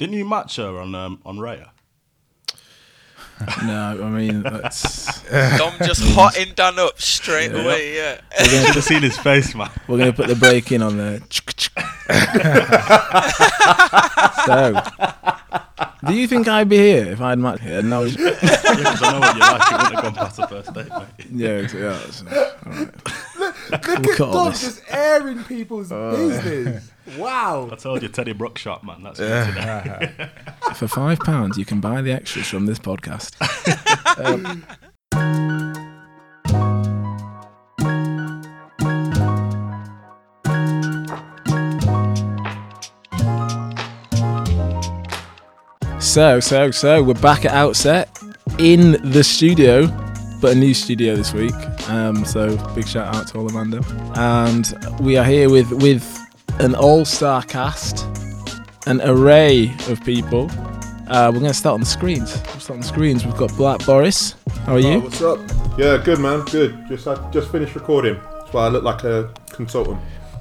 Didn't you match her on Raya? No, I mean that's Dom just hotting Dan up straight away. Yeah, I should have seen his face, man. We're gonna put the break in on there. So, do you think I'd be here if I'd matched here? No, because I know what you're like. You wouldn't have gone past the first date, mate. Look at Dom just airing people's business. Wow! I told you, Teddy Brookshot, man. That's it today. For £5, you can buy the extras from this podcast. So we're back at Outset in the studio, but a new studio this week. So big shout out to all Amanda, and we are here with an all-star cast, an array of people. We're going to start on the screens. We've got Black Boris. How are you? What's up? Yeah, good, man. Good. I just finished recording. That's why I look like a consultant.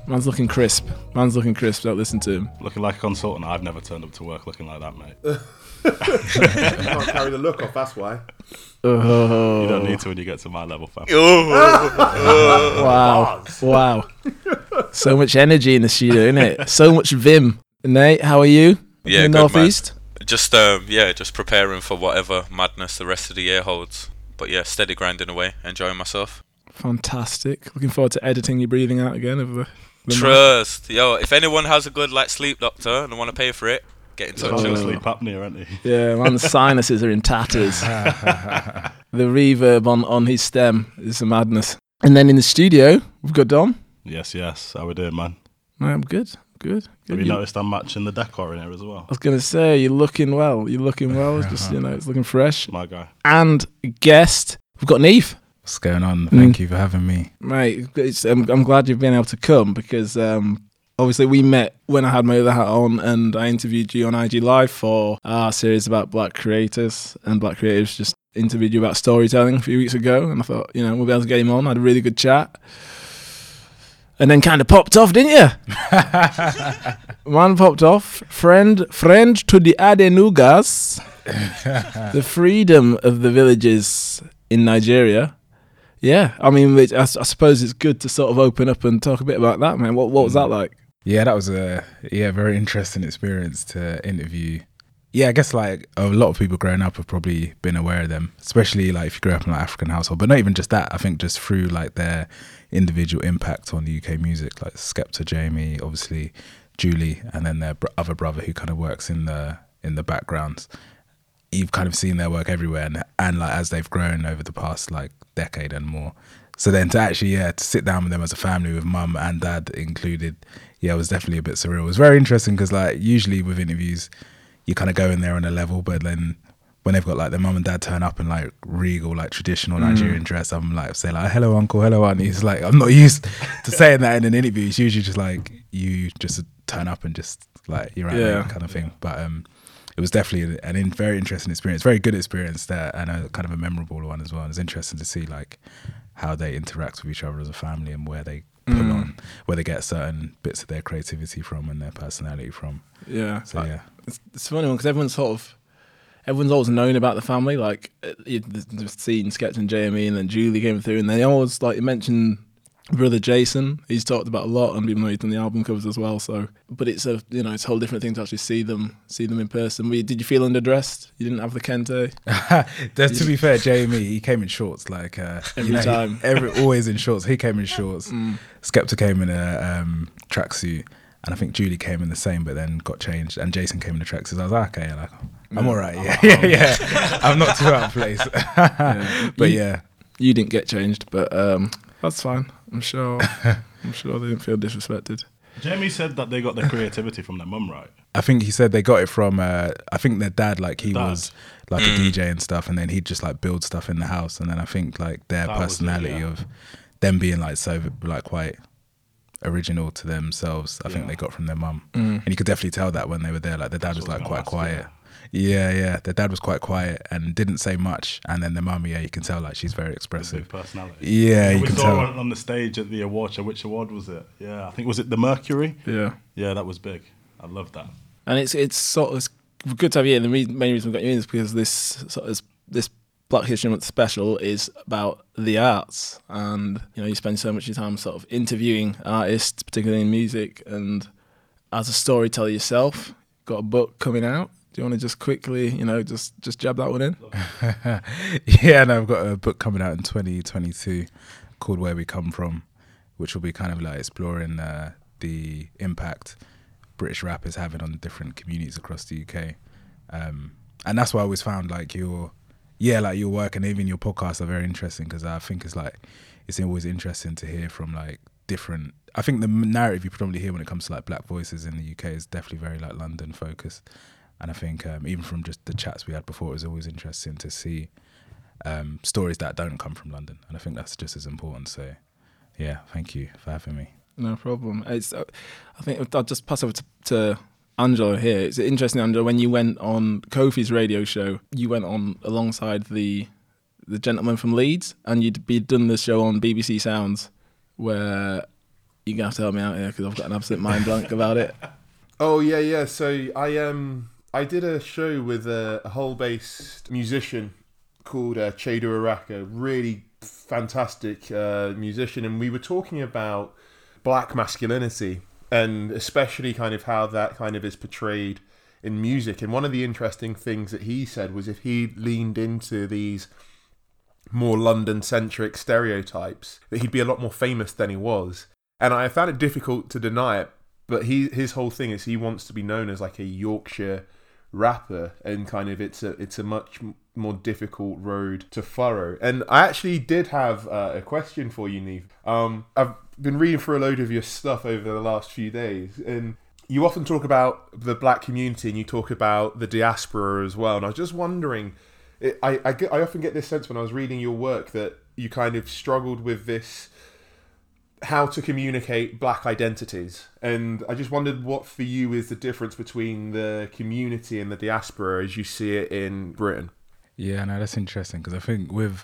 Man's looking crisp. Don't listen to him. Looking like a consultant. I've never turned up to work looking like that, mate. You can't carry the look off, that's why. Oh. You don't need to when you get to my level, fam. Wow. So much energy in the studio, innit? So much vim. Nate, how are you? Yeah, in the good, Northeast? Man. Just preparing for whatever madness the rest of the year holds. But yeah, steady grinding away, enjoying myself. Fantastic. Looking forward to editing your breathing out again over the Trust. Night. Yo, if anyone has a good sleep doctor and want to pay for it, get in touch. Sleep apnea, aren't he? Yeah, man's sinuses are in tatters. The reverb on his stem is a madness. And then in the studio, we've got Dom. Yes. How we doing, man? I'm good. Have you noticed I'm matching the decor in here as well? I was going to say, you're looking well. It's just, it's looking fresh. My guy. And guest, we've got Niamh. What's going on? Thank you for having me. Mate, I'm glad you've been able to come because obviously we met when I had my other hat on and I interviewed you on IG Live for our series about black creators, and black creators just interviewed you about storytelling a few weeks ago, and I thought, we'll be able to get him on. I had a really good chat. And then kind of popped off, didn't you? Man popped off. Friend to the Adenugas. The freedom of the villages in Nigeria. Yeah, I mean, I suppose it's good to sort of open up and talk a bit about that, man. What was that like? Yeah, that was a very interesting experience to interview. Yeah, I guess a lot of people growing up have probably been aware of them, especially if you grew up in an African household. But not even just that. I think just through their individual impact on UK music, like Skepta, JME, obviously Julie, and then their other brother who kind of works in the background. You've kind of seen their work everywhere, and as they've grown over the past decade and more. So then to actually to sit down with them as a family, with mum and dad included, it was definitely a bit surreal. It was very interesting because usually with interviews, you kind of go in there on a level, but then when they've got their mum and dad turn up in regal, traditional Nigerian dress, I'm say hello uncle, hello auntie. It's I'm not used to saying that in an interview. It's usually just you just turn up and just you're out there kind of thing. But it was definitely a very interesting experience, very good experience there, and a kind of a memorable one as well. And it's interesting to see how they interact with each other as a family and where they pull on, where they get certain bits of their creativity from and their personality from. Yeah. So yeah. It's a funny one because everyone's always known about the family. You've seen Skepta and JME, and then Julie came through, and they always mention brother Jason. He's talked about a lot, and even though he's done the album covers as well. So, but it's a it's a whole different thing to actually see them in person. Did you feel underdressed? You didn't have the kente. To be fair, JME, he came in shorts every time. Always in shorts. He came in shorts. Skepta came in a tracksuit. And I think Julie came in the same, but then got changed. And Jason came in the tracks. So I was okay, I'm all right. Yeah. I'm not too out of place. But you didn't get changed, but that's fine. I'm sure they didn't feel disrespected. Jamie said that they got their creativity from their mum, right? I think he said they got it from. I think their dad, was a DJ and stuff, and then he'd just build stuff in the house, and then I think their personality of them being so quite original to themselves, I think they got from their mum, and you could definitely tell that when they were there. Their dad was quite quiet. Yeah. Their dad was quite quiet and didn't say much, and then their mum, you can tell she's very expressive. Personality. Yeah, you can tell. We saw her on the stage at the award show. Which award was it? Yeah, I think was it the Mercury. Yeah, that was big. I loved that. And it's sort of good to have you in. The main reason we got you in is because this Black History Month special is about the arts, and you know, you spend so much of your time sort of interviewing artists, particularly in music, and as a storyteller yourself, got a book coming out. Do you want to just quickly, you know, just jab that one in? Yeah, no, I've got a book coming out in 2022 called Where We Come From, which will be kind of like exploring the impact British rap is having on different communities across the UK. And that's why I always found like your work and even your podcast are very interesting, because I think it's always interesting to hear from like different. I think the narrative you predominantly hear when it comes to like Black voices in the UK is definitely very like London focused. And I think even from just the chats we had before, it was always interesting to see stories that don't come from London. And I think that's just as important. So yeah, thank you for having me. No problem. I think I'll just pass over to Angelo here. It's interesting, Angelo, when you went on Kofi's radio show, you went on alongside the gentleman from Leeds, and you'd be done the show on BBC Sounds, where you're going to have to help me out here because I've got an absolute mind blank about it. Oh, yeah. So I did a show with a Hull-based musician called Chedu Araka, really fantastic musician, and we were talking about Black masculinity, and especially kind of how that kind of is portrayed in music. And one of the interesting things that he said was if he leaned into these more London-centric stereotypes, that he'd be a lot more famous than he was. And I found it difficult to deny it, but his whole thing is he wants to be known as like a Yorkshire rapper, and kind of it's a much more difficult road to furrow. And I actually did have a question for you, Niamh. I've been reading through a load of your stuff over the last few days, and you often talk about the Black community and you talk about the diaspora as well. And I was just wondering, I often get this sense when I was reading your work that you kind of struggled with this, how to communicate Black identities. And I just wondered what for you is the difference between the community and the diaspora as you see it in Britain. Yeah, no, that's interesting, because I think with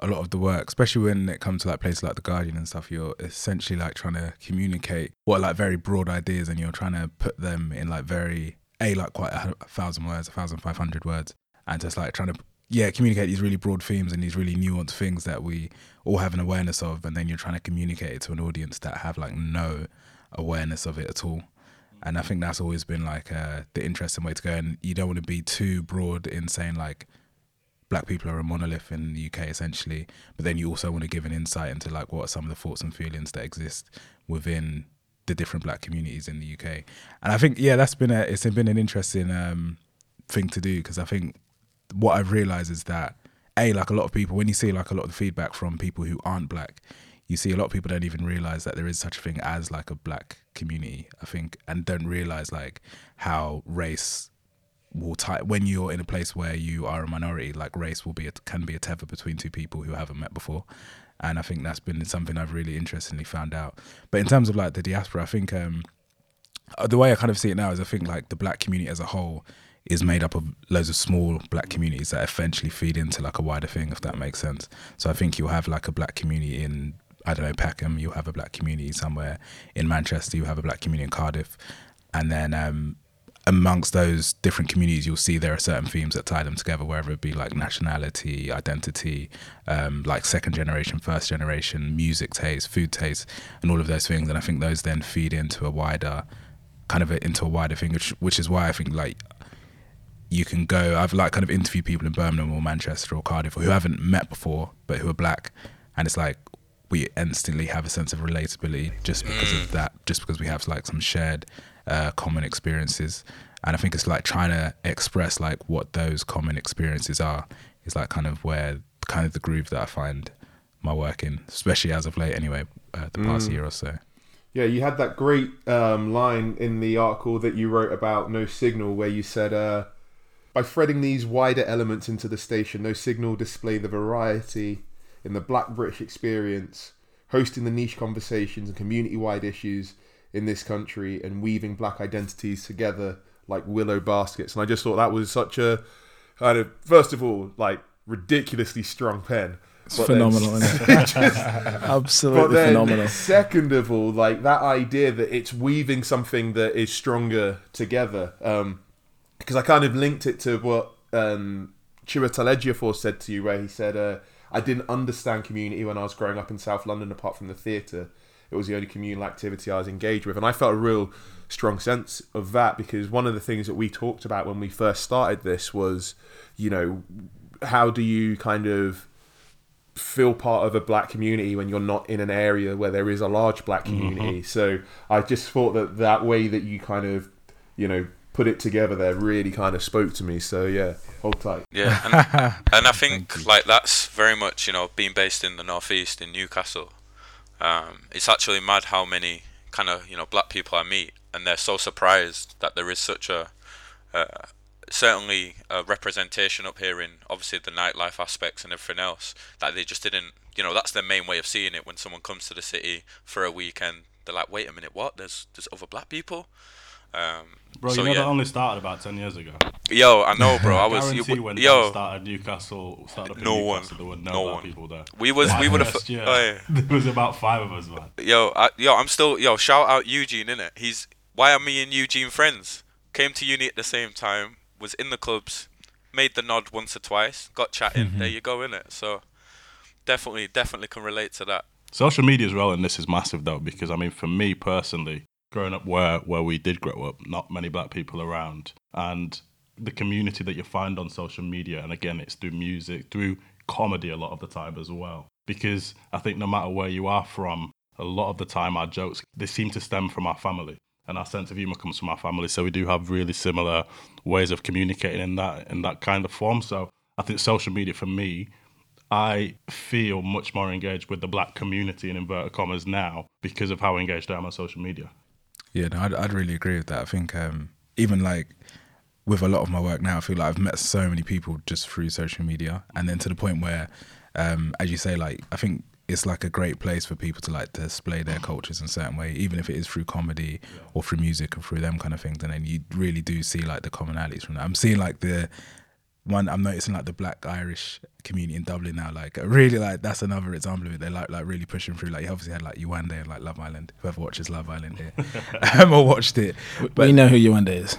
a lot of the work, especially when it comes to like places like The Guardian and stuff, you're essentially like trying to communicate what are like very broad ideas, and you're trying to put them in like quite 1,000 words, 1,500 words, and just like trying to communicate these really broad themes and these really nuanced things that we all have an awareness of, and then you're trying to communicate it to an audience that have like no awareness of it at all. And I think that's always been like the interesting way to go. And you don't want to be too broad in saying like Black people are a monolith in the UK essentially, but then you also want to give an insight into like what are some of the thoughts and feelings that exist within the different Black communities in the UK. And I think that's been an interesting thing to do, because I think what I've realised is that like a lot of people, when you see like a lot of the feedback from people who aren't Black, you see a lot of people don't even realise that there is such a thing as like a Black community, I think, and don't realise like how race will tie. When you're in a place where you are a minority, like race will be can be a tether between two people who haven't met before. And I think that's been something I've really interestingly found out. But in terms of like the diaspora, I think the way I kind of see it now is I think like the Black community as a whole is made up of loads of small Black communities that eventually feed into like a wider thing, if that makes sense. So I think you'll have like a Black community in, I don't know, Peckham, you'll have a Black community somewhere in Manchester, you'll have a Black community in Cardiff. And then amongst those different communities, you'll see there are certain themes that tie them together, whether it be like nationality, identity, like second generation, first generation, music taste, food taste, and all of those things. And I think those then feed into a wider, thing, which is why I think like, you can go, I've like kind of interviewed people in Birmingham or Manchester or Cardiff who haven't met before, but who are Black. And it's like, we instantly have a sense of relatability just because of that, just because we have like some shared common experiences. And I think it's like trying to express like what those common experiences are is like kind of where, kind of the groove that I find my work in, especially as of late anyway, the past year or so. Yeah, you had that great line in the article that you wrote about No Signal where you said, by threading these wider elements into the station, No Signal display the variety in the Black British experience, hosting the niche conversations and community-wide issues in this country and weaving Black identities together like willow baskets. And I just thought that was such a kind of, first of all, like ridiculously strong pen. It's phenomenal, isn't it? Absolutely phenomenal. Second of all, like that idea that it's weaving something that is stronger together. because I kind of linked it to what Chua Talegiafor said to you, where he said, I didn't understand community when I was growing up in South London apart from the theatre. It was the only communal activity I was engaged with. And I felt a real strong sense of that, because one of the things that we talked about when we first started this was, you know, how do you kind of feel part of a black community when you're not in an area where there is a large black community? Mm-hmm. So I just thought that that way that you kind of, you know, put it together there really kind of spoke to me. So yeah, hold tight. Yeah, and I think like that's very much, you know, being based in the northeast in Newcastle, it's actually mad how many kind of, you know, black people I meet, and they're so surprised that there is such a certainly a representation up here in obviously the nightlife aspects and everything else, that they just didn't, you know, that's their main way of seeing it. When someone comes to the city for a weekend, they're like, wait a minute, what, there's other black people? Bro, so, you know, yeah, that only started about 10 years ago. Yo, I know, bro. I was, you, when yo, started Newcastle, started no Newcastle, one, there were no black people there. We would have. Yeah. There was about 5 of us, man. I'm still shout out Eugene, innit? Why are me and Eugene friends? Came to uni at the same time, was in the clubs, made the nod once or twice, got chatting. Mm-hmm. There you go, innit? So definitely can relate to that. Social media as well, and this is massive though, because I mean, for me personally, growing up where we did grow up, not many black people around, and the community that you find on social media, and again, it's through music, through comedy a lot of the time as well, because I think no matter where you are from, a lot of the time our jokes, they seem to stem from our family, and our sense of humour comes from our family, so we do have really similar ways of communicating in that kind of form. So I think social media, for me, I feel much more engaged with the black community in inverted commas now because of how engaged I am on social media. Yeah, no, I'd really agree with that. I think even like with a lot of my work now, I feel like I've met so many people just through social media, and then to the point where, as you say, like I think it's like a great place for people to like display their cultures in a certain way, even if it is through comedy or through music or through them kind of things. And then you really do see like the commonalities from that. I'm seeing like I'm noticing like the black Irish community in Dublin now, like really, like that's another example of it. They're like really pushing through. Like you obviously had like Uwande and like Love Island. Whoever watches Love Island here, or watched it, but we know who Uwande is.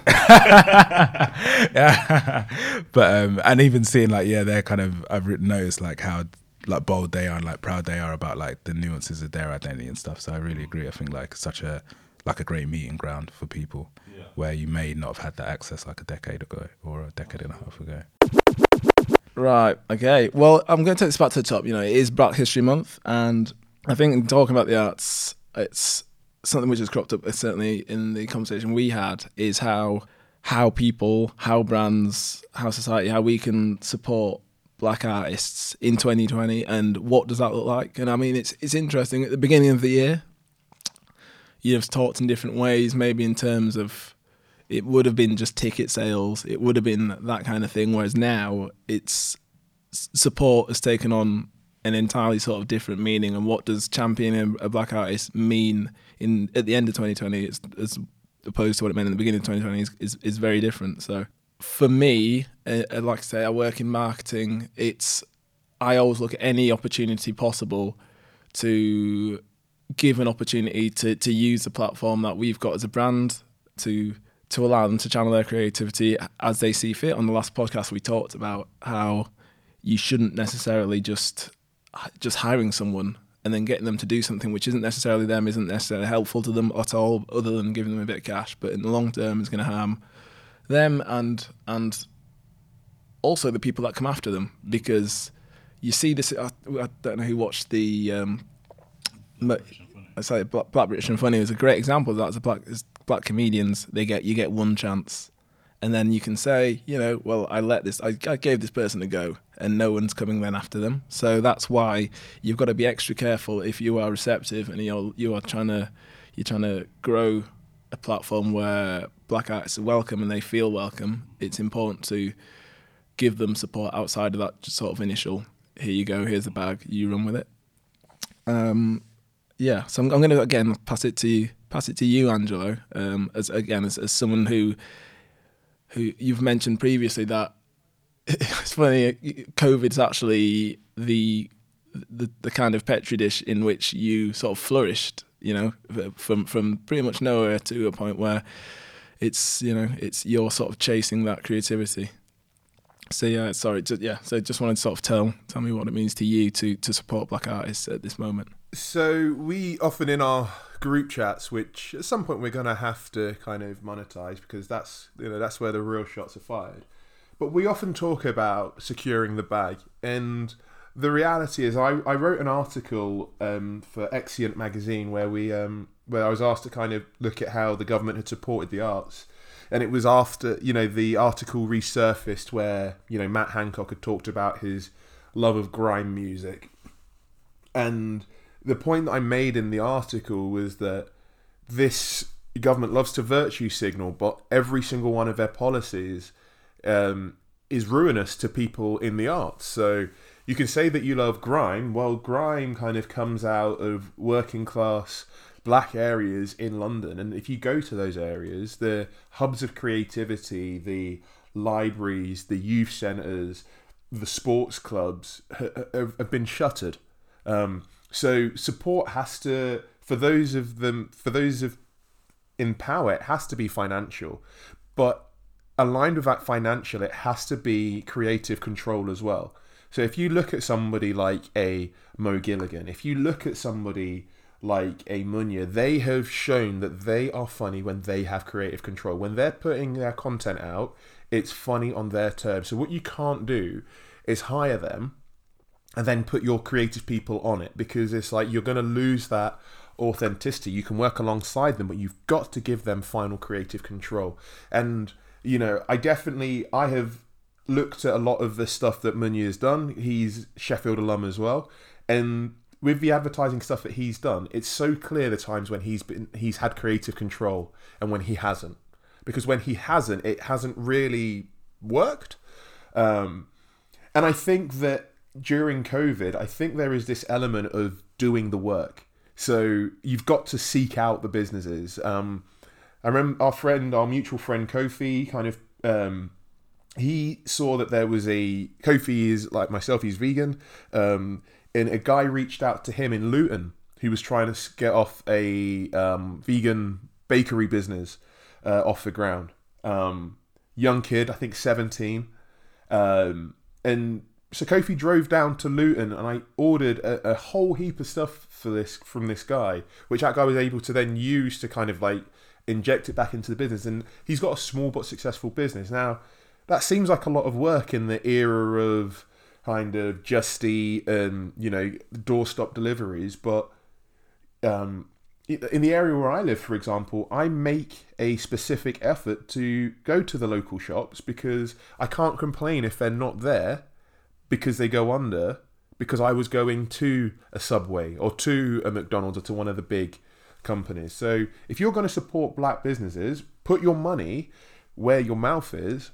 Yeah. But and even seeing like, yeah, they're kind of, I've noticed like how like bold they are and like proud they are about like the nuances of their identity and stuff. So I really agree. I think like such a like a great meeting ground for people where you may not have had that access like a decade ago or a decade and a half ago. Right, okay. Well, I'm going to take this back to the top. You know, it is Black History Month, and I think in talking about the arts, it's something which has cropped up, certainly in the conversation we had, is how people, how brands, how society, how we can support black artists in 2020, and what does that look like? And I mean, it's interesting. At the beginning of the year, you've talked in different ways, maybe in terms of, it would have been just ticket sales. It would have been that kind of thing. Whereas now, its support has taken on an entirely sort of different meaning. And what does championing a black artist mean at the end of 2020, as opposed to what it meant in the beginning of 2020, is very different. So, for me, I'd like to say I work in marketing. I always look at any opportunity possible to give an opportunity to use the platform that we've got as a brand to allow them to channel their creativity as they see fit. On the last podcast, we talked about how you shouldn't necessarily just hiring someone and then getting them to do something which isn't necessarily them, isn't necessarily helpful to them at all, other than giving them a bit of cash, but in the long term is going to harm them and also the people that come after them. Because you see this, I don't know who watched the Black British and Funny is a great example of that. Black comedians, you get one chance, and then you can say, you know, well, I gave this person a go, and no one's coming then after them. So that's why you've got to be extra careful if you are receptive and you're trying to grow a platform where black artists are welcome and they feel welcome. It's important to give them support outside of that sort of initial, here you go, here's the bag, you run with it. Yeah, so I'm going to again pass it to you, Angelo, as someone who you've mentioned previously that it's funny, COVID's actually the kind of petri dish in which you sort of flourished, you know, from pretty much nowhere to a point where it's, you know, it's you're sort of chasing that creativity. So yeah, sorry, so just wanted to sort of tell me what it means to you to support black artists at this moment. So we often in our group chats, which at some point we're going to have to kind of monetize, because that's, you know, that's where the real shots are fired. But we often talk about securing the bag, and the reality is I wrote an article for Exient magazine where I was asked to kind of look at how the government had supported the arts. And it was after, you know, the article resurfaced where, you know, Matt Hancock had talked about his love of grime music. And the point that I made in the article was that this government loves to virtue signal, but every single one of their policies is ruinous to people in the arts. So you can say that you love grime. Well, grime kind of comes out of working class black areas in London, and if you go to those areas, the hubs of creativity, the libraries, the youth centres, the sports clubs have been shuttered. So support has to, for those in power, it has to be financial, but aligned with that financial, it has to be creative control as well. So if you look at somebody like a Mo Gilligan, if you look at somebody like a Munya, they have shown that they are funny when they have creative control. When they're putting their content out, it's funny on their terms. So what you can't do is hire them and then put your creative people on it, because it's like you're going to lose that authenticity. You can work alongside them, but you've got to give them final creative control. And, you know, I have looked at a lot of the stuff that Munya has done. He's Sheffield alum as well. And with the advertising stuff that he's done, it's so clear the times when he's had creative control and when he hasn't. Because when he hasn't, it hasn't really worked. And I think that during COVID, I think there is this element of doing the work. So you've got to seek out the businesses. I remember our mutual friend Kofi kind of... he saw that there was Kofi is like myself, he's vegan. And a guy reached out to him in Luton who was trying to get off a vegan bakery business off the ground. Young kid, I think 17. And so Kofi drove down to Luton, and I ordered a whole heap of stuff for this from this guy, which that guy was able to then use to kind of like inject it back into the business. And he's got a small but successful business. Now, that seems like a lot of work in the era of kind of just eat and, you know, doorstop deliveries. But in the area where I live, for example, I make a specific effort to go to the local shops, because I can't complain if they're not there, because they go under, because I was going to a Subway or to a McDonald's or to one of the big companies. So if you're going to support black businesses, put your money where your mouth is.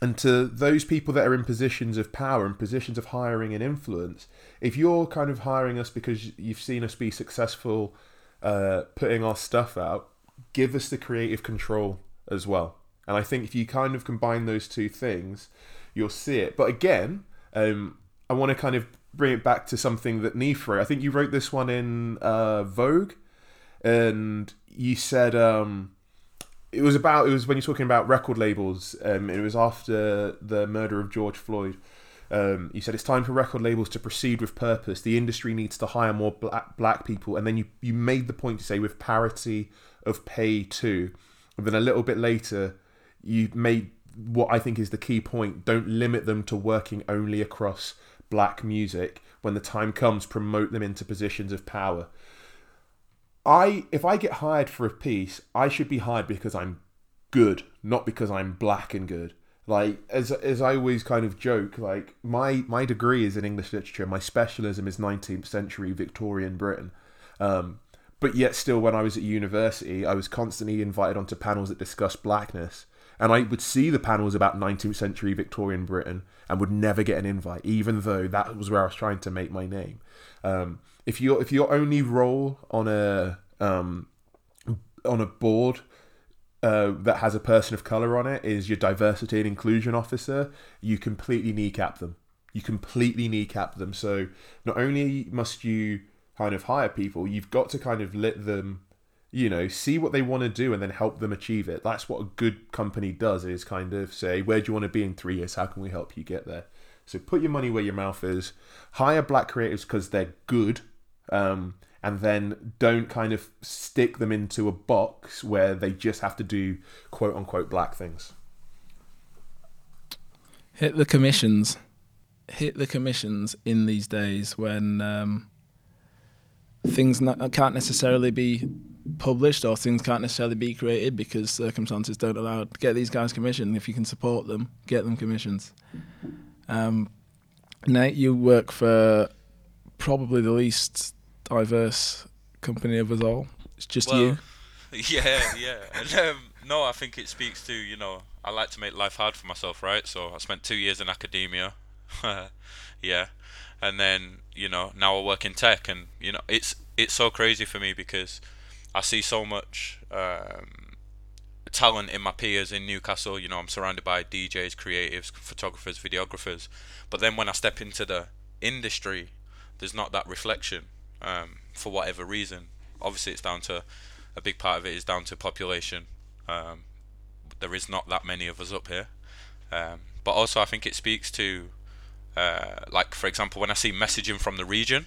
And to those people that are in positions of power and positions of hiring and influence, if you're kind of hiring us because you've seen us be successful putting our stuff out, give us the creative control as well. And I think if you kind of combine those two things, you'll see it. But again, I want to kind of bring it back to something that Niamh wrote. I think you wrote this one in Vogue, and you said... It was when you're talking about record labels. It was after the murder of George Floyd. You said it's time for record labels to proceed with purpose. The industry needs to hire more black people. And then you made the point to say with parity of pay too. And then a little bit later, you made what I think is the key point. Don't limit them to working only across black music. When the time comes, promote them into positions of power. If I get hired for a piece, I should be hired because I'm good, not because I'm black and good. Like, as I always kind of joke, like, my degree is in English literature. My specialism is 19th century Victorian Britain. But yet still, when I was at university, I was constantly invited onto panels that discussed blackness. And I would see the panels about 19th century Victorian Britain and would never get an invite, even though that was where I was trying to make my name. If your only role on a board that has a person of colour on it is your diversity and inclusion officer, you completely kneecap them. So not only must you kind of hire people, you've got to kind of let them you know, see what they want to do and then help them achieve it. That's what a good company does, is kind of say, where do you want to be in 3 years? How can we help you get there? So put your money where your mouth is. Hire black creatives because they're good. And then don't kind of stick them into a box where they just have to do quote unquote black things. Hit the commissions. Hit the commissions in these days when things can't necessarily be published or things can't necessarily be created because circumstances don't allow. Get these guys commissioned. If you can support them, get them commissions. Nate, you work for probably the least diverse company of us all. It's just you. Yeah. And, no, I think it speaks to, you know, I like to make life hard for myself, right? So I spent 2 years in academia. Yeah. And then, you know, now I work in tech, and, you know, it's so crazy for me because I see so much talent in my peers in Newcastle. You know, I'm surrounded by DJs, creatives, photographers, videographers. But then when I step into the industry, there's not that reflection for whatever reason. Obviously, it's down to, a big part of it is down to population. There is not that many of us up here. But also I think it speaks to, like, for example, when I see messaging from the region,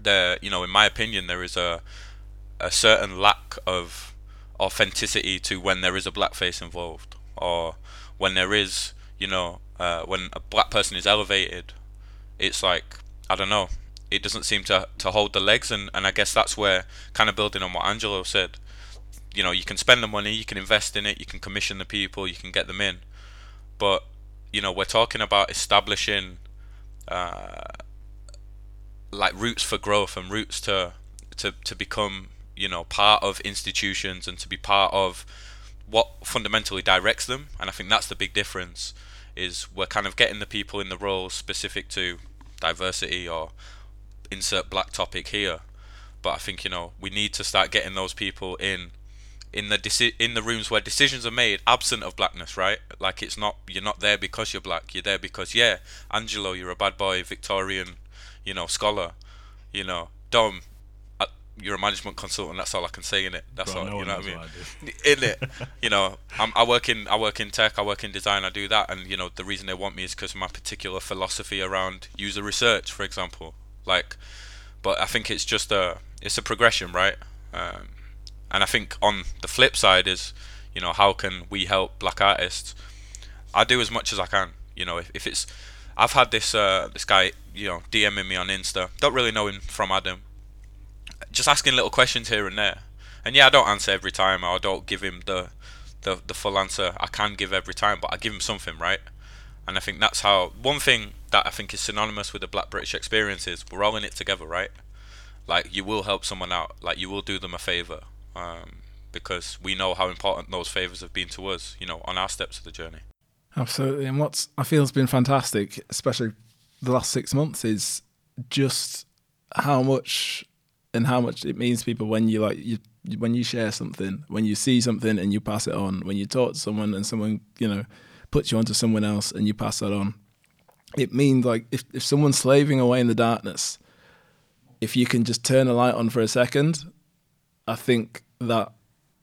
there, you know, in my opinion, there is a certain lack of authenticity to when there is a blackface involved, or when there is, you know, when a black person is elevated, it's like, I don't know, it doesn't seem to hold the legs. And I guess that's where, kind of building on what Angelo said, you know, you can spend the money, you can invest in it, you can commission the people, you can get them in, but, you know, we're talking about establishing like roots for growth and roots to become, you know, part of institutions and to be part of what fundamentally directs them. And I think that's the big difference, is we're kind of getting the people in the roles specific to diversity or insert black topic here. But I think, you know, we need to start getting those people in the rooms where decisions are made absent of blackness, right? Like, it's not, you're not there because you're black, you're there because, yeah, Angelo, you're a bad boy, Victorian, you know, scholar, you know, Dom, you're a management consultant, that's all I can say in it. That's all, you know what I mean? In it, you know, I work in tech, I work in design, I do that, and, you know, the reason they want me is because of my particular philosophy around user research, for example. Like, but I think it's just a progression, right? And I think on the flip side is, you know, how can we help black artists? I do as much as I can. You know, if it's, I've had this guy, you know, DMing me on Insta, don't really know him from Adam, just asking little questions here and there. And yeah, I don't answer every time, or I don't give him the full answer I can give every time, but I give him something, right? And I think that's how, one thing that I think is synonymous with the Black British experience is we're all in it together, right? Like, you will help someone out, like, you will do them a favour. Because we know how important those favours have been to us, you know, on our steps of the journey. Absolutely. And what I feel has been fantastic, especially the last 6 months, is just how much it means to people when you, like, when you share something, when you see something and you pass it on, when you talk to someone and someone, you know, puts you onto someone else and you pass that on. It means, like, if someone's slaving away in the darkness, if you can just turn a light on for a second, I think that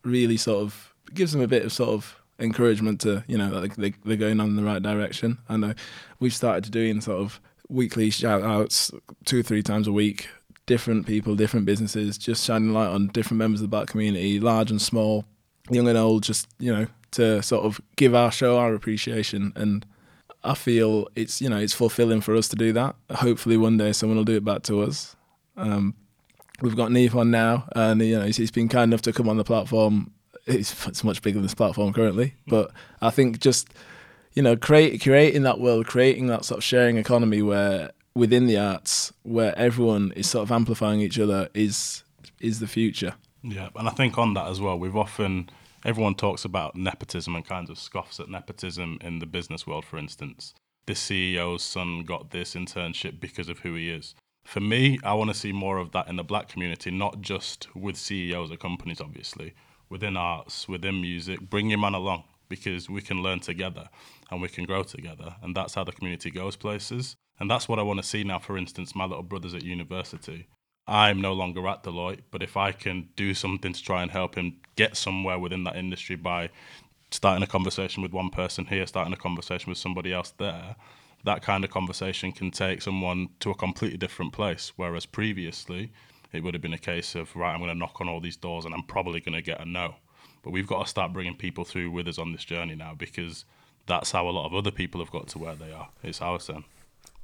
really sort of gives them a bit of sort of encouragement to, you know, that they're going on in the right direction. I know we've started doing sort of weekly shout outs 2 or 3 times a week, different people, different businesses, just shining light on different members of the black community, large and small, young and old, just, you know, to sort of show our appreciation. And I feel it's, you know, it's fulfilling for us to do that. Hopefully one day someone will do it back to us. We've got Niamh on now, and, you know, he's been kind enough to come on the platform. It's much bigger than this platform currently, but I think just, you know, creating that world, creating that sort of sharing economy where within the arts, where everyone is sort of amplifying each other is the future. Yeah, and I think on that as well, everyone talks about nepotism and kind of scoffs at nepotism in the business world, for instance. This CEO's son got this internship because of who he is. For me, I want to see more of that in the black community, not just with CEOs of companies, obviously, within arts, within music. Bring your man along, because we can learn together and we can grow together. And that's how the community goes places. And that's what I want to see now, for instance, my little brothers at university. I'm no longer at Deloitte, but if I can do something to try and help him get somewhere within that industry by starting a conversation with one person here, starting a conversation with somebody else there, that kind of conversation can take someone to a completely different place. Whereas previously, it would have been a case of, right, I'm going to knock on all these doors and I'm probably going to get a no. But we've got to start bringing people through with us on this journey now, because that's how a lot of other people have got to where they are. It's our turn.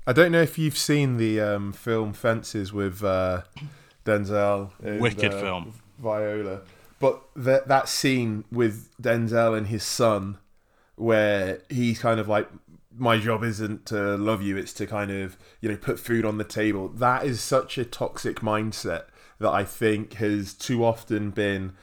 I don't know if you've seen the film Fences with Denzel. Wicked film. Viola. But that scene with Denzel and his son, where he's kind of like, my job isn't to love you, it's to kind of, you know, put food on the table. That is such a toxic mindset that I think has too often been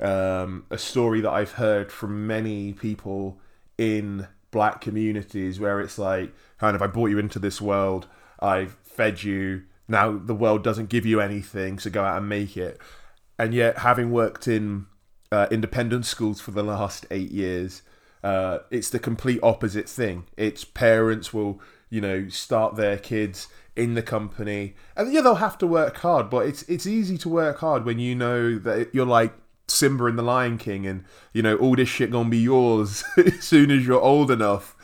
a story that I've heard from many people in black communities, where it's like, kind of, I brought you into this world, I've fed you, now the world doesn't give you anything, so go out and make it. And yet, having worked in independent schools for the last 8 years, it's the complete opposite thing. It's parents will, you know, start their kids in the company, and yeah, they'll have to work hard, but it's easy to work hard when you know that you're like Simba in the Lion King, and you know, all this shit gonna be yours as soon as you're old enough.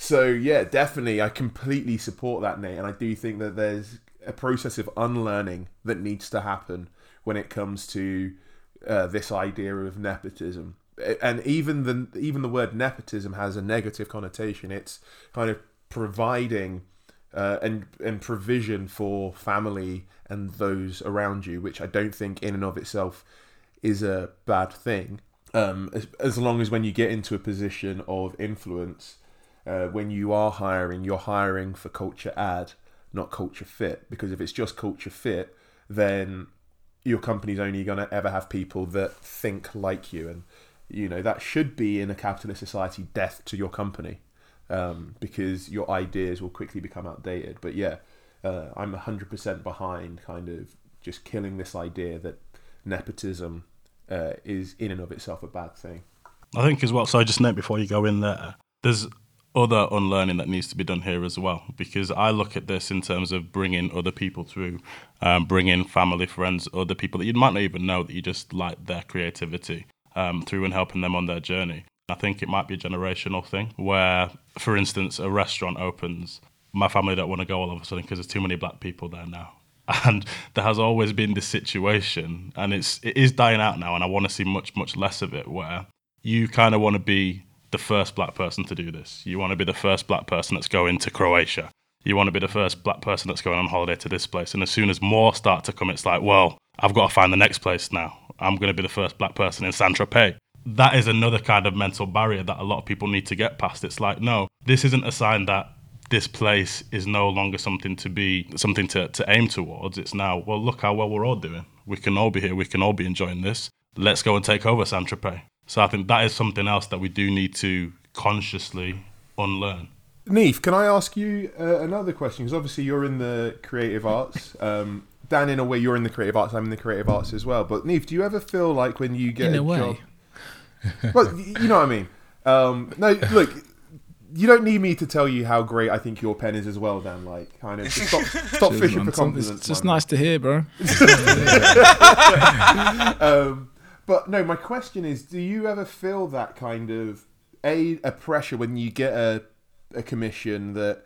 So yeah, definitely, I completely support that, Nate, and I do think that there's a process of unlearning that needs to happen when it comes to this idea of nepotism. And even the word nepotism has a negative connotation. It's kind of providing and provision for family and those around you, which I don't think in and of itself is a bad thing, as long as when you get into a position of influence, when you are hiring, you're hiring for culture add, not culture fit. Because if it's just culture fit, then your company's only going to ever have people that think like you, and you know that should be, in a capitalist society, death to your company, because your ideas will quickly become outdated. But yeah, I'm 100% behind kind of just killing this idea that nepotism is in and of itself a bad thing. I think as well, so just note before you go in there, there's other unlearning that needs to be done here as well, because I look at this in terms of bringing other people through, bringing family, friends, other people that you might not even know, that you just like their creativity, through and helping them on their journey. I think it might be a generational thing where, for instance, a restaurant opens. My family don't want to go all of a sudden because there's too many black people there now. And there has always been this situation, and it is dying out now, and I want to see much, much less of it, where you kind of want to be the first black person to do this. You want to be the first black person that's going to Croatia. You want to be the first black person that's going on holiday to this place. And as soon as more start to come, it's like, well, I've got to find the next place now. I'm going to be the first black person in Saint-Tropez. That is another kind of mental barrier that a lot of people need to get past. It's like, no, this isn't a sign that this place is no longer something to aim towards. It's now, well, look how well we're all doing. We can all be here. We can all be enjoying this. Let's go and take over Saint-Tropez. So I think that is something else that we do need to consciously unlearn. Neef, can I ask you another question? Because obviously you're in the creative arts. Dan, in a way, you're in the creative arts. I'm in the creative arts as well. But Neef, do you ever feel like when you get job... Well, you know what I mean. No, look... You don't need me to tell you how great I think your pen is as well, Dan. Like, kind of, stop fishing for compliments. It's just nice to hear, bro. But no, my question is: do you ever feel that kind of a pressure when you get a commission that,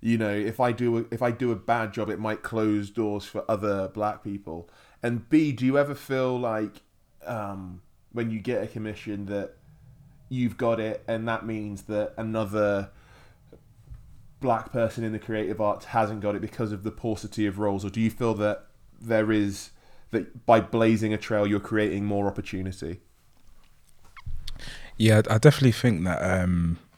you know, if I do a bad job, it might close doors for other black people? And B, do you ever feel like when you get a commission that you've got it, and that means that another black person in the creative arts hasn't got it because of the paucity of roles? Or do you feel that there is, that by blazing a trail, you're creating more opportunity? Yeah, I definitely think that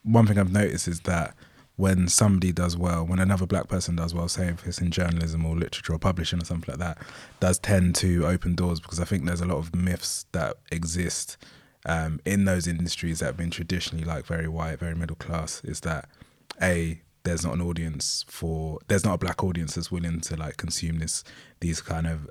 one thing I've noticed is that when somebody does well, when another black person does well, say if it's in journalism or literature or publishing or something like that, does tend to open doors, because I think there's a lot of myths that exist in those industries that have been traditionally like very white, very middle class, is that A, there's not a black audience that's willing to like consume these kind of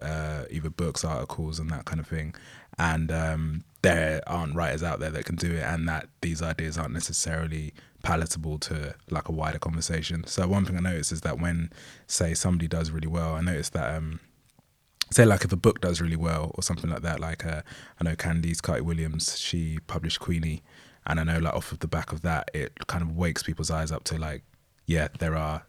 either books, articles and that kind of thing, and there aren't writers out there that can do it, and that these ideas aren't necessarily palatable to like a wider conversation. So one thing I noticed is that when, say, somebody does really well, I noticed that say like if a book does really well or something like that, like I know Candice Carty-Williams, she published Queenie, and I know like off of the back of that, it kind of wakes people's eyes up to like, yeah, there are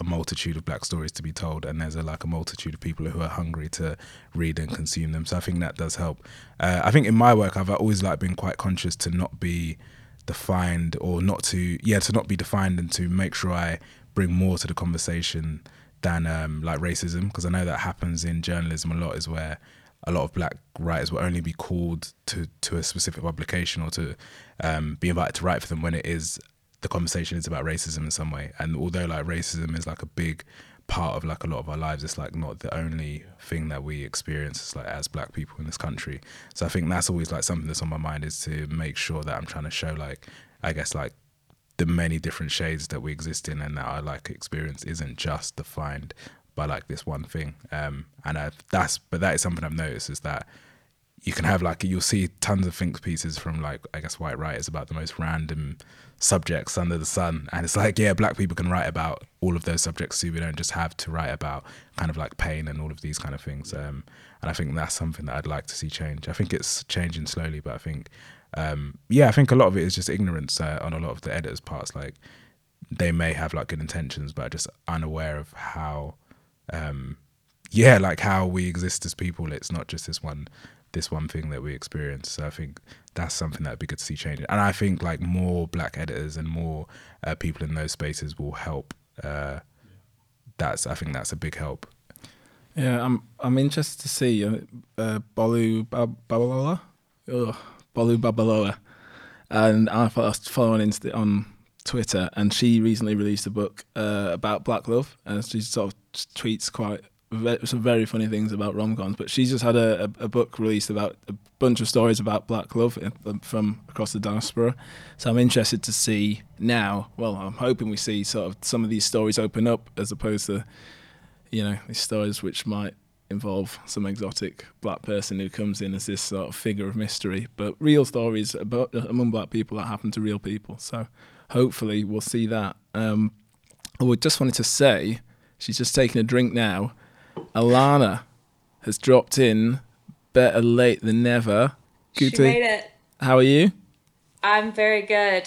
a multitude of black stories to be told, and there's like a multitude of people who are hungry to read and consume them. So I think that does help. I think in my work, I've always like been quite conscious to not be defined or not to, yeah, to not be defined, and to make sure I bring more to the conversation than like racism, because I know that happens in journalism a lot, is where a lot of black writers will only be called to a specific publication or to be invited to write for them when it is, the conversation is about racism in some way. And although like racism is like a big part of like a lot of our lives, it's like not the only thing that we experience as like as black people in this country. So I think that's always like something that's on my mind, is to make sure that I'm trying to show like, I guess like the many different shades that we exist in, and that our like experience isn't just defined by like this one thing. But that is something I've noticed, is that you can have like, you'll see tons of think pieces from like, I guess, white writers about the most random subjects under the sun. And it's like, yeah, black people can write about all of those subjects too. We don't just have to write about kind of like pain and all of these kind of things. And I think that's something that I'd like to see change. I think it's changing slowly, but I think, I think a lot of it is just ignorance on a lot of the editors' parts. Like they may have like good intentions, but are just unaware of how, like how we exist as people. It's not just this one thing that we experience. So I think that's something that'd be good to see changing. And I think like more black editors and more people in those spaces will help. I think that's a big help. Yeah, I'm interested to see Bolu Babalola. And I was following on Twitter, and she recently released a book about black love, and she sort of tweets quite some very funny things about rom-coms, but she's just had a book released about a bunch of stories about black love from across the diaspora. So I'm interested to see now, well, I'm hoping we see sort of some of these stories open up, as opposed to, you know, these stories which might involve some exotic black person who comes in as this sort of figure of mystery, but real stories about among black people that happen to real people. So hopefully we'll see that. I just wanted to say, she's just taking a drink now, Alana has dropped in. Better late than never. Guti, she made it. How are you? I'm very good.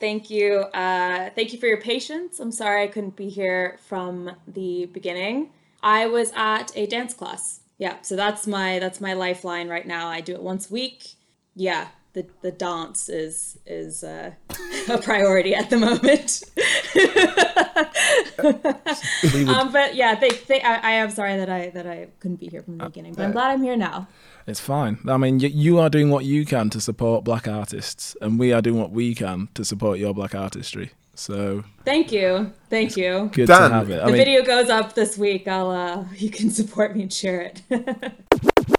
Thank you. Thank you for your patience. I'm sorry I couldn't be here from the beginning. I was at a dance class. Yeah, so that's my lifeline right now. I do it once a week. Yeah, the dance is a priority at the moment. But yeah, I am sorry that I couldn't be here from the beginning, but I'm glad I'm here now. It's fine. I mean, you are doing what you can to support black artists, and we are doing what we can to support your black artistry. So thank you. Good Dan. To have it. The video goes up this week. I'll you can support me and share it.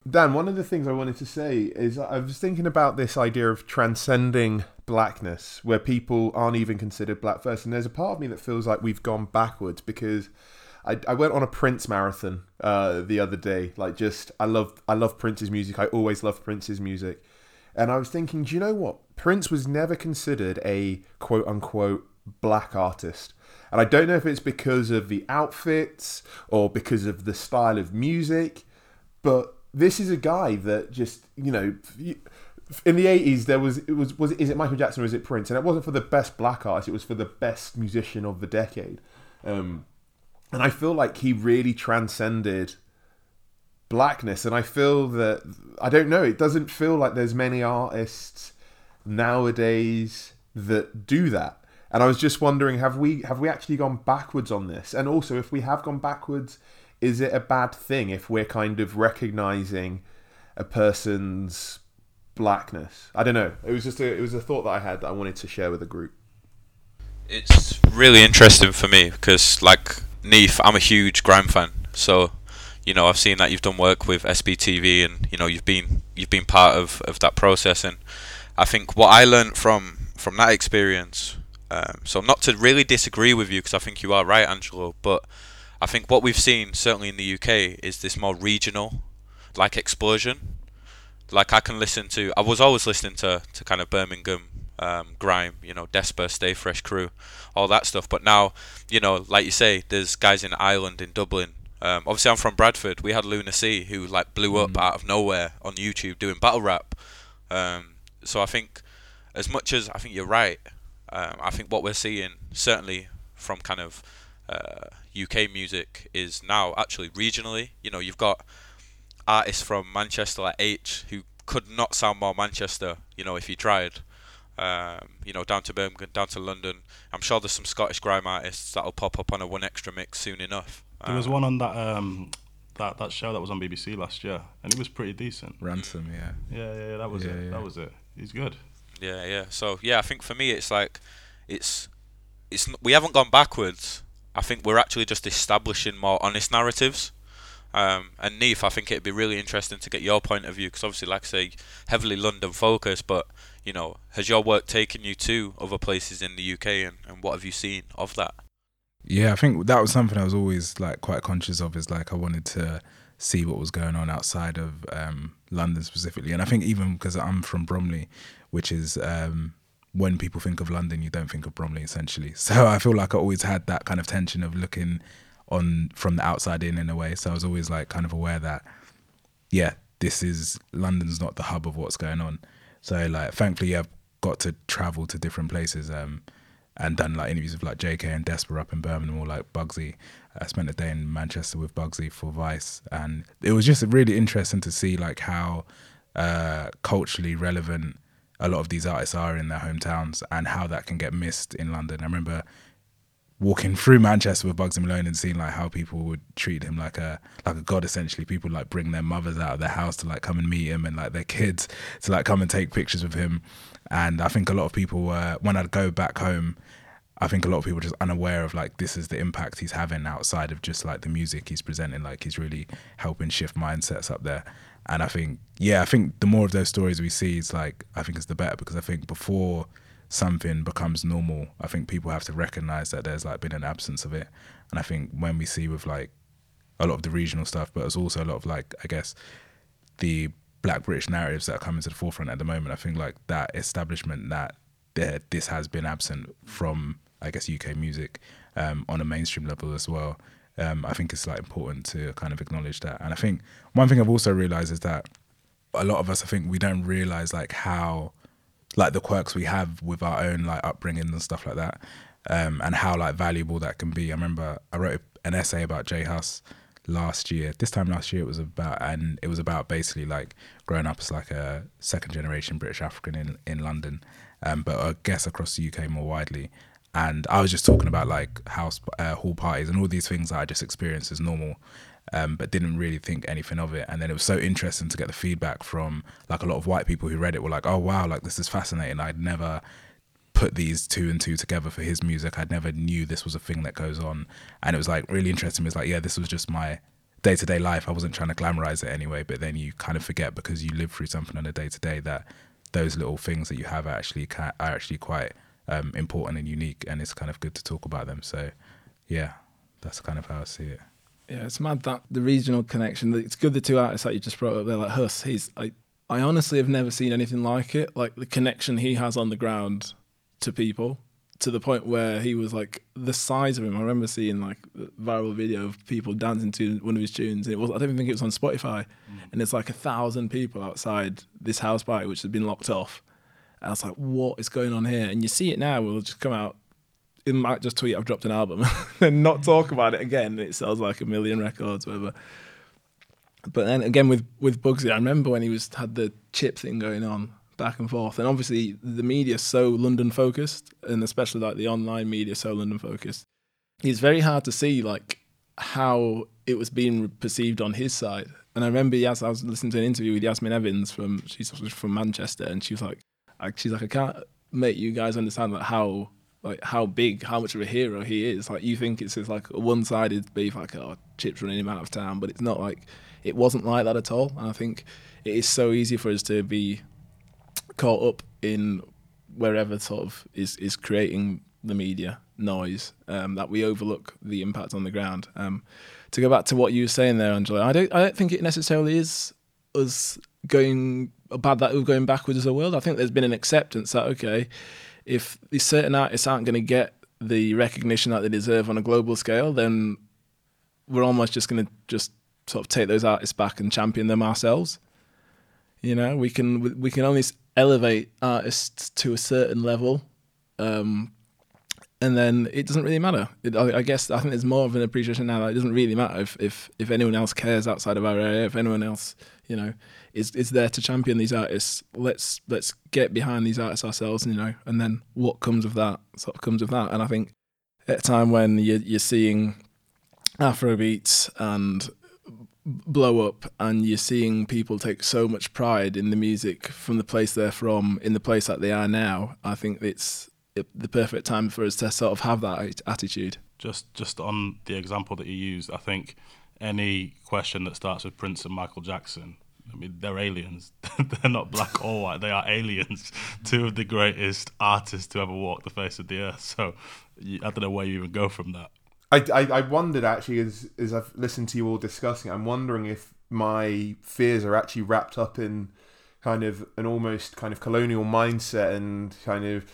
Dan, one of the things I wanted to say is I was thinking about this idea of transcending blackness, where people aren't even considered black first. And there's a part of me that feels like we've gone backwards, because I went on a Prince marathon the other day. Like, just I love Prince's music. I always loved Prince's music. And I was thinking, do you know what? Prince was never considered a quote unquote black artist. And I don't know if it's because of the outfits or because of the style of music, but this is a guy that just, you know, in the 80s is it Michael Jackson or is it Prince? And it wasn't for the best black artist, it was for the best musician of the decade. And I feel like he really transcended blackness, and I feel that, I don't know, it doesn't feel like there's many artists nowadays that do that. And I was just wondering, have we actually gone backwards on this? And also, if we have gone backwards, is it a bad thing if we're kind of recognizing a person's blackness? I don't know. It was just a thought that I had that I wanted to share with the group. It's really interesting for me because, like Niamh, I'm a huge Grime fan. So, you know, I've seen that you've done work with SBTV, and you know, you've been part of that process. And I think what I learned from that experience. So not to really disagree with you, because I think you are right, Angelo, but I think what we've seen, certainly in the UK, is this more regional, like, explosion. Like, I was always listening to kind of Birmingham, Grime, you know, Desper, Stay Fresh Crew, all that stuff. But now, you know, like you say, there's guys in Ireland, in Dublin, Obviously, I'm from Bradford. We had Lunacy, who like blew up out of nowhere on YouTube doing battle rap. So I think, as much as I think you're right, I think what we're seeing, certainly from kind of UK music, is now actually regionally. You know, you've got artists from Manchester like H, who could not sound more Manchester, you know, if he tried. You know, down to Birmingham, down to London. I'm sure there's some Scottish grime artists that'll pop up on a One Extra mix soon enough. There was one on that that show that was on BBC last year, and it was pretty decent. Ransom, yeah. That was it. Yeah. That was it. He's good. Yeah. So yeah, I think for me, it's like, it's we haven't gone backwards. I think we're actually just establishing more honest narratives. And Niamh, I think it'd be really interesting to get your point of view, because obviously, like I say, heavily London focused, but you know, has your work taken you to other places in the UK, and what have you seen of that? Yeah, I think that was something I was always like quite conscious of, is like I wanted to see what was going on outside of London specifically. And I think even because I'm from Bromley, which is when people think of London, you don't think of Bromley essentially. So I feel like I always had that kind of tension of looking on from the outside in a way. So I was always like kind of aware that, yeah, this is, London's not the hub of what's going on. So like, thankfully I've got to travel to different places and done like interviews with like JK and Desper up in Birmingham, or like Bugzy. I spent a day in Manchester with Bugzy for Vice, and it was just really interesting to see like how culturally relevant a lot of these artists are in their hometowns, and how that can get missed in London. I remember walking through Manchester with Bugzy Malone and seeing like how people would treat him like a god essentially. People like bring their mothers out of their house to like come and meet him, and like their kids to like come and take pictures with him. And I think a lot of people, when I'd go back home, I think a lot of people were just unaware of like, this is the impact he's having outside of just like the music he's presenting. Like, he's really helping shift mindsets up there. And I think, yeah, I think the more of those stories we see, it's like, I think it's the better, because I think before something becomes normal, I think people have to recognize that there's like been an absence of it. And I think when we see with like a lot of the regional stuff, but there's also a lot of like, I guess, the Black British narratives that are coming to the forefront at the moment, I think like that establishment that this has been absent from, I guess, UK music on a mainstream level as well. I think it's like important to kind of acknowledge that. And I think one thing I've also realized is that a lot of us, I think we don't realize like how, like the quirks we have with our own like upbringing and stuff like that, and how like valuable that can be. I remember I wrote an essay about J House last year it was about basically like growing up as like a second generation British African in London, but I guess across the UK more widely. And I was just talking about like house hall parties and all these things that I just experienced as normal, but didn't really think anything of it. And then it was so interesting to get the feedback from like a lot of white people who read it were like, oh wow, like this is fascinating, I'd never put these two and two together for his music, I'd never knew this was a thing that goes on. And it was like really interesting. It was like, yeah, this was just my day-to-day life, I wasn't trying to glamorize it anyway. But then you kind of forget, because you live through something on a day-to-day, that those little things that you have are actually quite important and unique, and it's kind of good to talk about them. So yeah, that's kind of how I see it. Yeah, it's mad that the regional connection, it's good the two artists that you just brought up there, like Huss, he's like, I honestly have never seen anything like it, like the connection he has on the ground to people, to the point where he was like the size of him. I remember seeing like a viral video of people dancing to one of his tunes, and I don't even think it was on Spotify, and it's like 1,000 people outside this house party which had been locked off. And I was like, what is going on here? And you see it now, we'll just come out, it might just tweet, I've dropped an album and not talk about it again. It sells like 1 million records, whatever. But then again with Bugzy, I remember when he had the chip thing going on, back and forth, and obviously the media is so London focused, and especially like the online media is so London focused, it's very hard to see like how it was being perceived on his side. And I remember I was listening to an interview with Yasmin Evans she's from Manchester, and she was like, I can't make you guys understand like how big, how much of a hero he is. Like, you think it's just like a one-sided beef, like, oh, Chip's running him out of town, but it's not like, it wasn't like that at all. And I think it is so easy for us to be caught up in wherever sort of is creating the media noise, that we overlook the impact on the ground. To go back to what you were saying there, Angela, I don't think it necessarily is us going backwards as a world. I think there's been an acceptance that, okay, if these certain artists aren't going to get the recognition that they deserve on a global scale, then we're almost just going to just sort of take those artists back and champion them ourselves. You know, we can only elevate artists to a certain level, and then it doesn't really matter. I think there's more of an appreciation now that it doesn't really matter if anyone else cares outside of our area. If anyone else, you know, is there to champion these artists, let's get behind these artists ourselves. You know, and then what comes of that sort of comes of that. And I think at a time when you're seeing Afrobeats and blow up, and you're seeing people take so much pride in the music from the place they're from, in the place that they are now, I think it's the perfect time for us to sort of have that attitude. Just on the example that you used, I think any question that starts with Prince and Michael Jackson, I mean, they're aliens. They're not black or white. They are aliens. Two of the greatest artists to ever walk the face of the earth. So I don't know where you even go from that. I wondered actually, as I've listened to you all discussing, I'm wondering if my fears are actually wrapped up in kind of an almost kind of colonial mindset, and kind of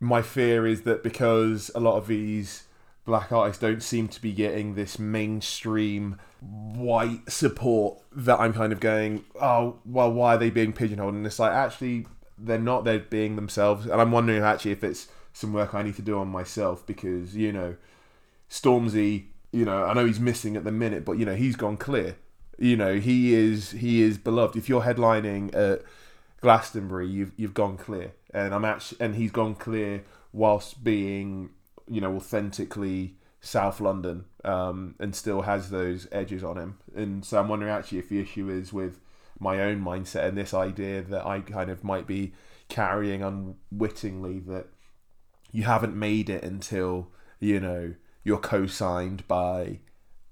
my fear is that because a lot of these black artists don't seem to be getting this mainstream white support, that I'm kind of going, oh, well, why are they being pigeonholed? And it's like, actually, they're not. They're being themselves. And I'm wondering actually if it's some work I need to do on myself, because, you know, Stormzy, you know, I know he's missing at the minute, but, you know, he's gone clear. You know, he is beloved. If you're headlining at Glastonbury, you've gone clear, and he's gone clear whilst being, you know, authentically South London, and still has those edges on him. And so I'm wondering actually if the issue is with my own mindset and this idea that I kind of might be carrying unwittingly, that you haven't made it until, you know, you're co-signed by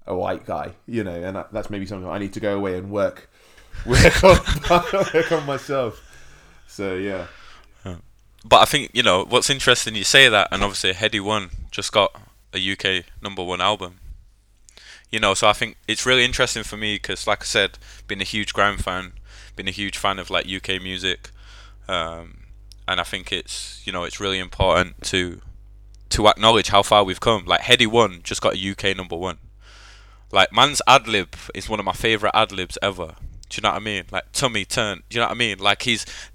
a white guy, you know, and that's maybe something I need to go away and work on myself. So, yeah. But I think, you know, what's interesting, you say that, and obviously Headie One just got a UK #1 album. You know, so I think it's really interesting for me because, like I said, being a huge Grime fan, being a huge fan of, like, UK music, and I think it's, you know, it's really important to acknowledge how far we've come. Like, Headie One just got a UK #1. Like, man's ad-lib is one of my favourite ad-libs ever. Do you know what I mean? Like, tummy turn. Do you know what I mean? Like,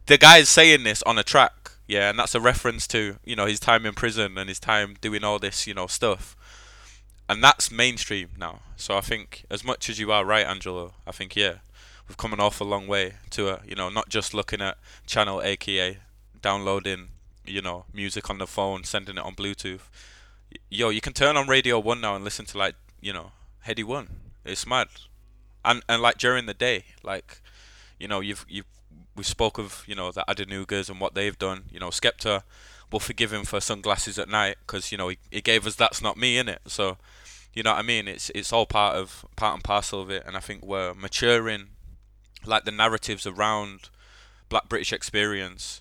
the guy's saying this on a track, yeah, and that's a reference to, you know, his time in prison and his time doing all this, you know, stuff. And that's mainstream now. So I think, as much as you are right, Angelo, I think, yeah, we've come an awful long way to, you know, not just looking at Channel, a.k.a. downloading, you know, music on the phone, sending it on Bluetooth. Yo, you can turn on Radio 1 now and listen to, like, you know, Headie One. It's mad. And like, during the day, like, you know, we spoke of, you know, the Adenugas and what they've done. You know, Skepta, we'll forgive him for Sunglasses at Night because, you know, he gave us That's Not Me, innit? So, you know what I mean? It's all part and parcel of it. And I think we're maturing, like, the narratives around Black British experience,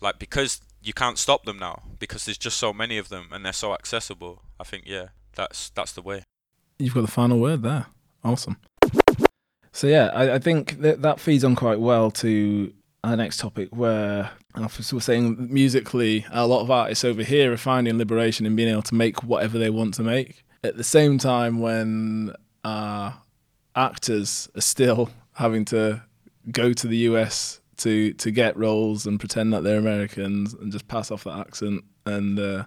like, because you can't stop them now because there's just so many of them and they're so accessible. I think, yeah, that's the way. You've got the final word there. Awesome. So yeah, I think that feeds on quite well to our next topic, where we're saying musically, a lot of artists over here are finding liberation in being able to make whatever they want to make. At the same time, when actors are still having to go to the US to get roles and pretend that they're Americans and just pass off that accent and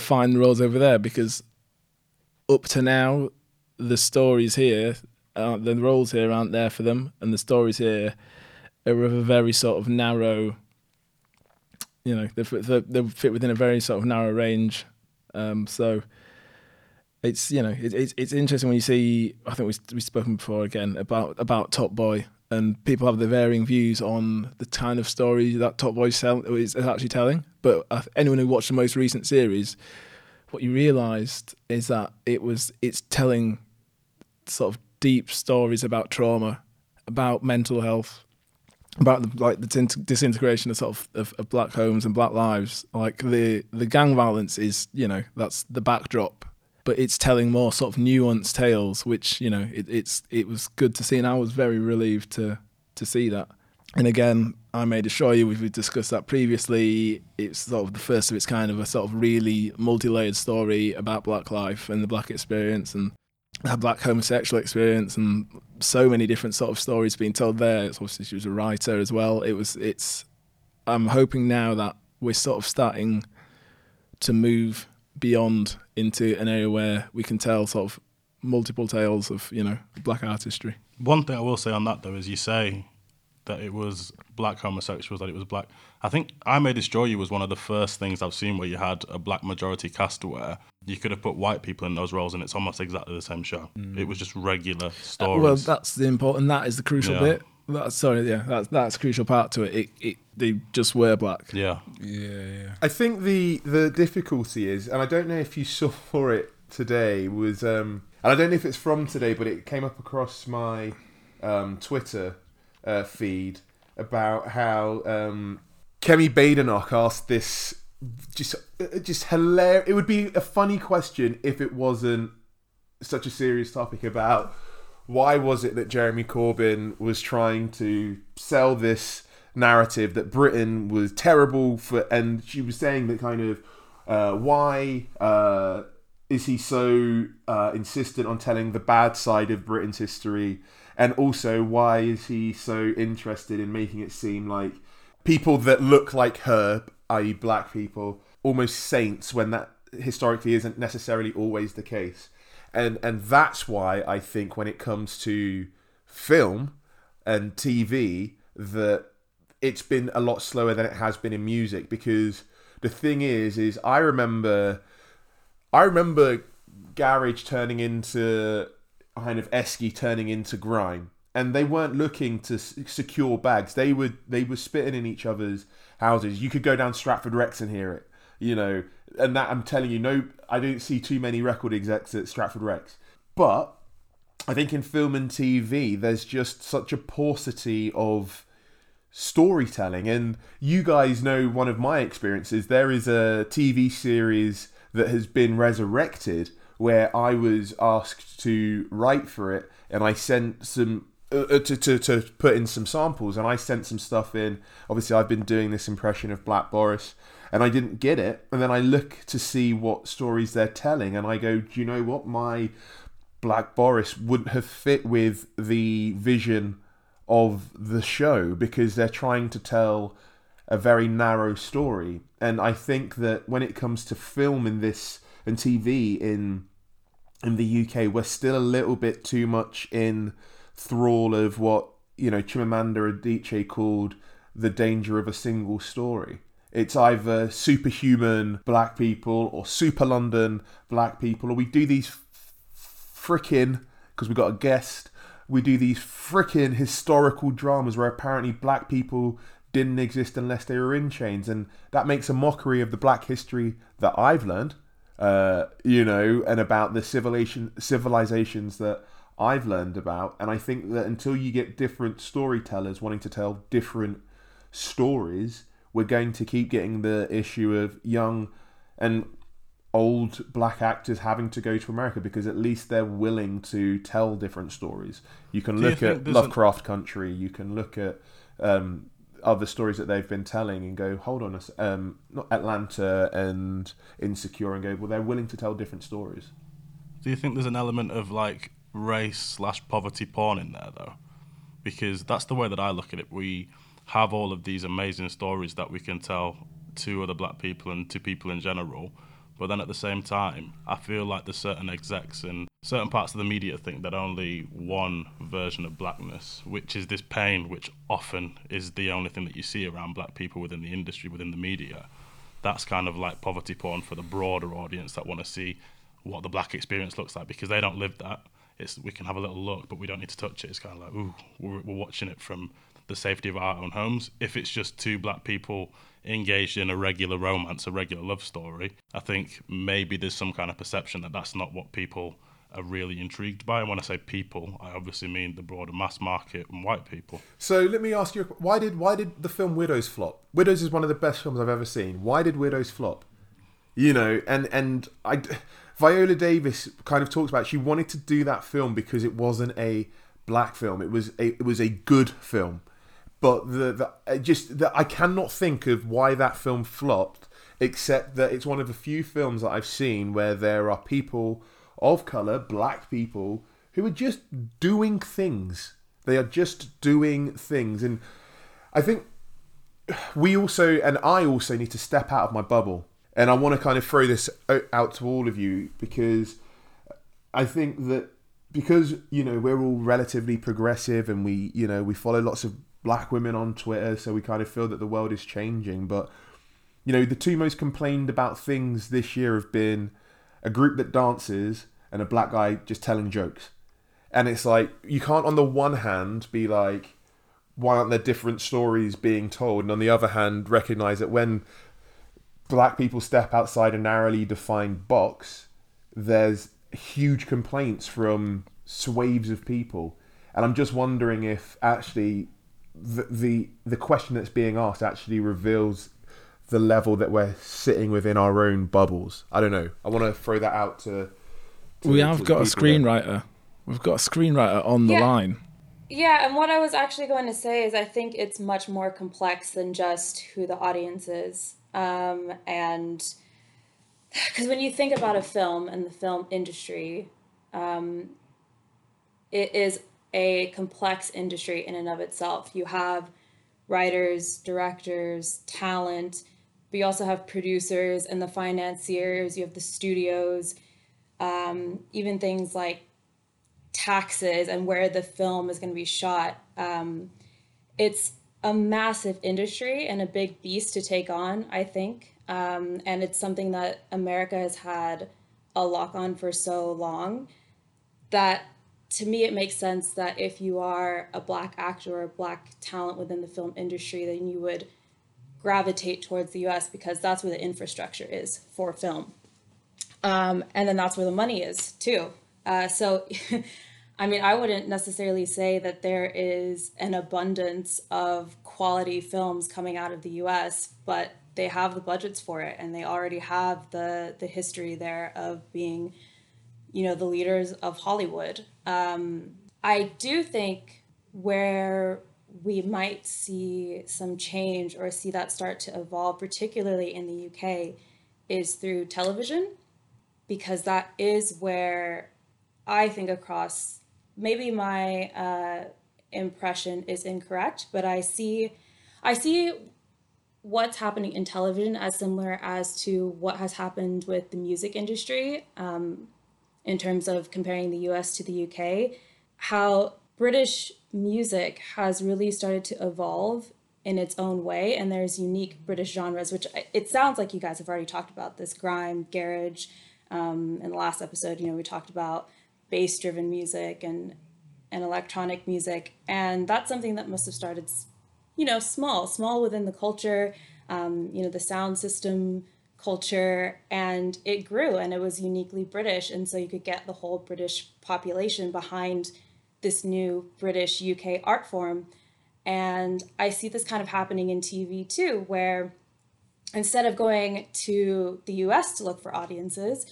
find roles over there, because up to now, the stories here, the roles here aren't there for them, and the stories here are of a very sort of narrow, you know, they fit within a very sort of narrow range. So it's, you know, it's interesting when you see, I think we've spoken before again about Top Boy, and people have their varying views on the kind of story that Top Boy is actually telling. But anyone who watched the most recent series, what you realised is that it's telling sort of deep stories about trauma, about mental health, about the disintegration of sort of black homes and black lives. Like the gang violence is, you know, that's the backdrop, but it's telling more sort of nuanced tales, which, you know, it was good to see, and I was very relieved to see that. And again, I may assure you, we've discussed that previously. It's sort of the first of its kind of a sort of really multi-layered story about black life and the black experience, and had that homosexual experience and so many different sort of stories being told there. It's obviously she was a writer as well. I'm hoping now that we're sort of starting to move beyond into an area where we can tell sort of multiple tales of, you know, black artistry. One thing I will say on that though is you say that it was black homosexuals, that it was black. I think I May Destroy You was one of the first things I've seen where you had a black majority cast where you could have put white people in those roles and it's almost exactly the same show. Mm. It was just regular stories. Well, that's the important, that is the crucial bit. That's a crucial part to it. They just were black. Yeah. I think the difficulty is, and I don't know if you saw it today, was, and I don't know if it's from today, but it came up across my Twitter feed about how Kemi Badenoch asked this just hilarious. It would be a funny question if it wasn't such a serious topic about why was it that Jeremy Corbyn was trying to sell this narrative that Britain was terrible for, and she was saying that kind of why is he so insistent on telling the bad side of Britain's history, and also why is he so interested in making it seem like people that look like her, i.e. black people, almost saints, when that historically isn't necessarily always the case. And that's why I think when it comes to film and TV that it's been a lot slower than it has been in music, because the thing is I remember garage turning into kind of esky turning into grime, and they weren't looking to secure bags. They were spitting in each other's houses. You could go down Stratford Rex and hear it, you know. And that, I'm telling you, no, I don't see too many record execs at Stratford Rex. But I think in film and TV, there's just such a paucity of storytelling. And you guys know one of my experiences. There is a TV series that has been resurrected where I was asked to write for it, and I sent some to put in some samples, and I sent some stuff in. Obviously, I've been doing this impression of Black Boris, and I didn't get it. And then I look to see what stories they're telling, and I go, do you know what? My Black Boris wouldn't have fit with the vision of the show, because they're trying to tell a very narrow story. And I think that when it comes to film in this and TV in the UK, we're still a little bit too much in thrall of what, you know, Chimamanda Adichie called the danger of a single story. It's either superhuman black people or super London black people, or we do these frickin', because we got a guest, we do these frickin' historical dramas where apparently black people didn't exist unless they were in chains. And that makes a mockery of the black history that I've learned, you know, and about the civilizations that I've learned about. And I think that until you get different storytellers wanting to tell different stories, we're going to keep getting the issue of young and old black actors having to go to America, because at least they're willing to tell different stories. You can look at Lovecraft Country, you can look at other stories that they've been telling and go, hold on, not Atlanta and Insecure, and go, well, they're willing to tell different stories. Do you think there's an element of like race/poverty porn in there though? Because that's the way that I look at it. We have all of these amazing stories that we can tell to other black people and to people in general. But then at the same time, I feel like there's certain execs and certain parts of the media think that only one version of blackness, which is this pain, which often is the only thing that you see around black people within the industry, within the media. That's kind of like poverty porn for the broader audience that want to see what the black experience looks like, because they don't live that. We can have a little look, but we don't need to touch it. It's kind of like, ooh, we're watching it from the safety of our own homes. If it's just two black people engaged in a regular romance, a regular love story, I think maybe there's some kind of perception that that's not what people are really intrigued by. And when I say people, I obviously mean the broader mass market and white people. So let me ask you, why did the film Widows flop? Widows is one of the best films I've ever seen. Why did Widows flop? You know, and Viola Davis kind of talks about it. She wanted to do that film because it wasn't a black film. It was a good film. But I cannot think of why that film flopped, except that it's one of the few films that I've seen where there are people of colour, black people who are just doing things. They are just doing things. And I think we also, and I also need to step out of my bubble. And I want to kind of throw this out to all of you, because I think that because, you know, we're all relatively progressive and we, you know, we follow lots of black women on Twitter, so we kind of feel that the world is changing. But, you know, the two most complained about things this year have been a group that dances and a black guy just telling jokes. And it's like, you can't on the one hand be like, why aren't there different stories being told? And on the other hand, recognise that when black people step outside a narrowly defined box, there's huge complaints from swaths of people. And I'm just wondering if actually the question that's being asked actually reveals the level that we're sitting within our own bubbles. I don't know. I want to throw that out to we have got a screenwriter. There. We've got a screenwriter on the line. Yeah, and what I was actually going to say is I think it's much more complex than just who the audience is. And because when you think about a film and the film industry, it is a complex industry in and of itself. You have writers, directors, talent, but you also have producers and the financiers, you have the studios, even things like taxes and where the film is going to be shot. It's a massive industry and a big beast to take on, I think. And it's something that America has had a lock on for so long that to me, it makes sense that if you are a black actor or a black talent within the film industry, then you would gravitate towards the US because that's where the infrastructure is for film. And then that's where the money is too. So, I mean, I wouldn't necessarily say that there is an abundance of quality films coming out of the US, but they have the budgets for it and they already have the history there of being, you know, the leaders of Hollywood. I do think where we might see some change or see that start to evolve, particularly in the UK, is through television, because that is where I think across, maybe my impression is incorrect, but I see what's happening in television as similar as to what has happened with the music industry in terms of comparing the US to the UK, how British music has really started to evolve in its own way. And there's unique British genres, which it sounds like you guys have already talked about this, grime, garage. In the last episode, you know, we talked about bass driven music and electronic music. And that's something that must have started small within the culture, the sound system culture, and it grew and it was uniquely British. And so you could get the whole British population behind this new British UK art form. And I see this kind of happening in TV too, where instead of going to the US to look for audiences,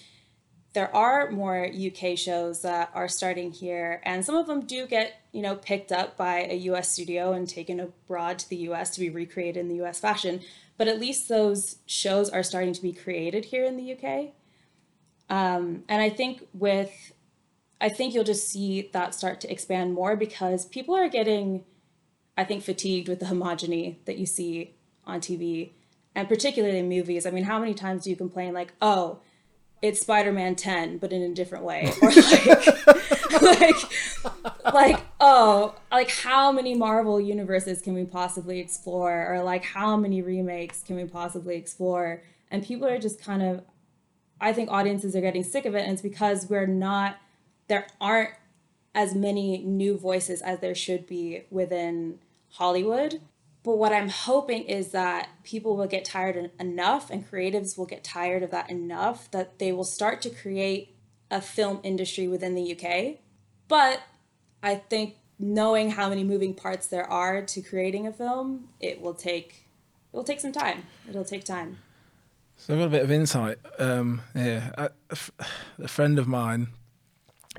there are more UK shows that are starting here, and some of them do get, picked up by a US studio and taken abroad to the US to be recreated in the US fashion. But at least those shows are starting to be created here in the UK. And I think you'll just see that start to expand more because people are getting, I think, fatigued with the homogeny that you see on TV and particularly in movies. I mean, how many times do you complain like, oh, it's Spider-Man 10, but in a different way. Or how many Marvel universes can we possibly explore? Or like, how many remakes can we possibly explore? And people are just kind of, I think audiences are getting sick of it. And it's because there aren't as many new voices as there should be within Hollywood. But what I'm hoping is that people will get tired enough and creatives will get tired of that enough that they will start to create a film industry within the UK. But I think knowing how many moving parts there are to creating a film, it will take some time. It'll take time. So I've got a bit of insight. A friend of mine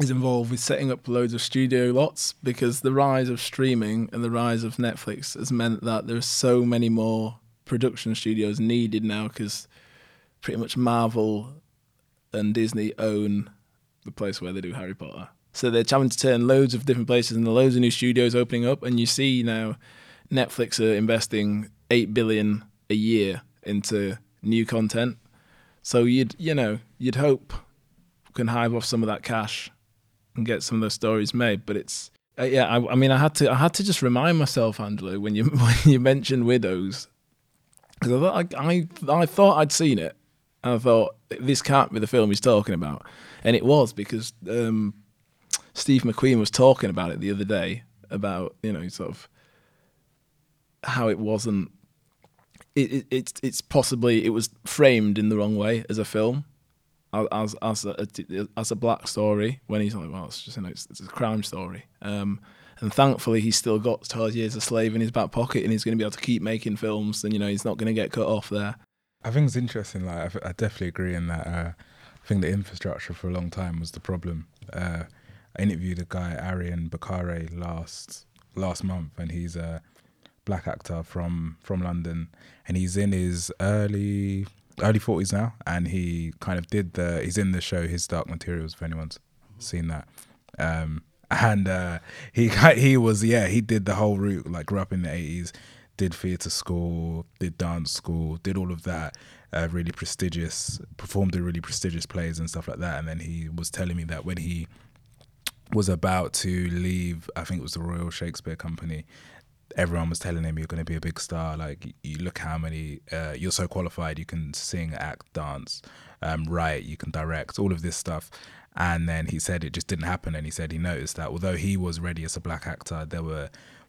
is involved with setting up loads of studio lots because the rise of streaming and the rise of Netflix has meant that there's so many more production studios needed now because pretty much Marvel and Disney own the place where they do Harry Potter. So they're having to turn loads of different places and loads of new studios opening up. And you see now Netflix are investing $8 billion a year into new content. So you'd hope can hive off some of that cash and get some of those stories made. But it's I had to just remind myself, Angela, when you mentioned Widows, because I thought I'd seen it, and I thought this can't be the film he's talking about, and it was, because Steve McQueen was talking about it the other day, about sort of how it wasn't. It's possibly it was framed in the wrong way as a film. As a black story, when he's like, well, it's just it's a crime story, and thankfully he's still got 12 years a slave in his back pocket, and he's going to be able to keep making films, and he's not going to get cut off there. I think it's interesting. Like, I definitely agree in that. I think the infrastructure for a long time was the problem. I interviewed a guy, Arian Bakare, last month, and he's a black actor from London, and he's in his early 40s now, and he kind of he's in the show His Dark Materials, if anyone's seen that, and he did the whole route, like grew up in the 80s, did theatre school, did dance school, did all of that, performed in really prestigious plays and stuff like that. And then he was telling me that when he was about to leave, I think it was the Royal Shakespeare Company, everyone was telling him, you're going to be a big star, like, you look how many, you're so qualified, you can sing, act, dance, write, you can direct, all of this stuff. And then he said it just didn't happen, and he said he noticed that although he was ready as a black actor, there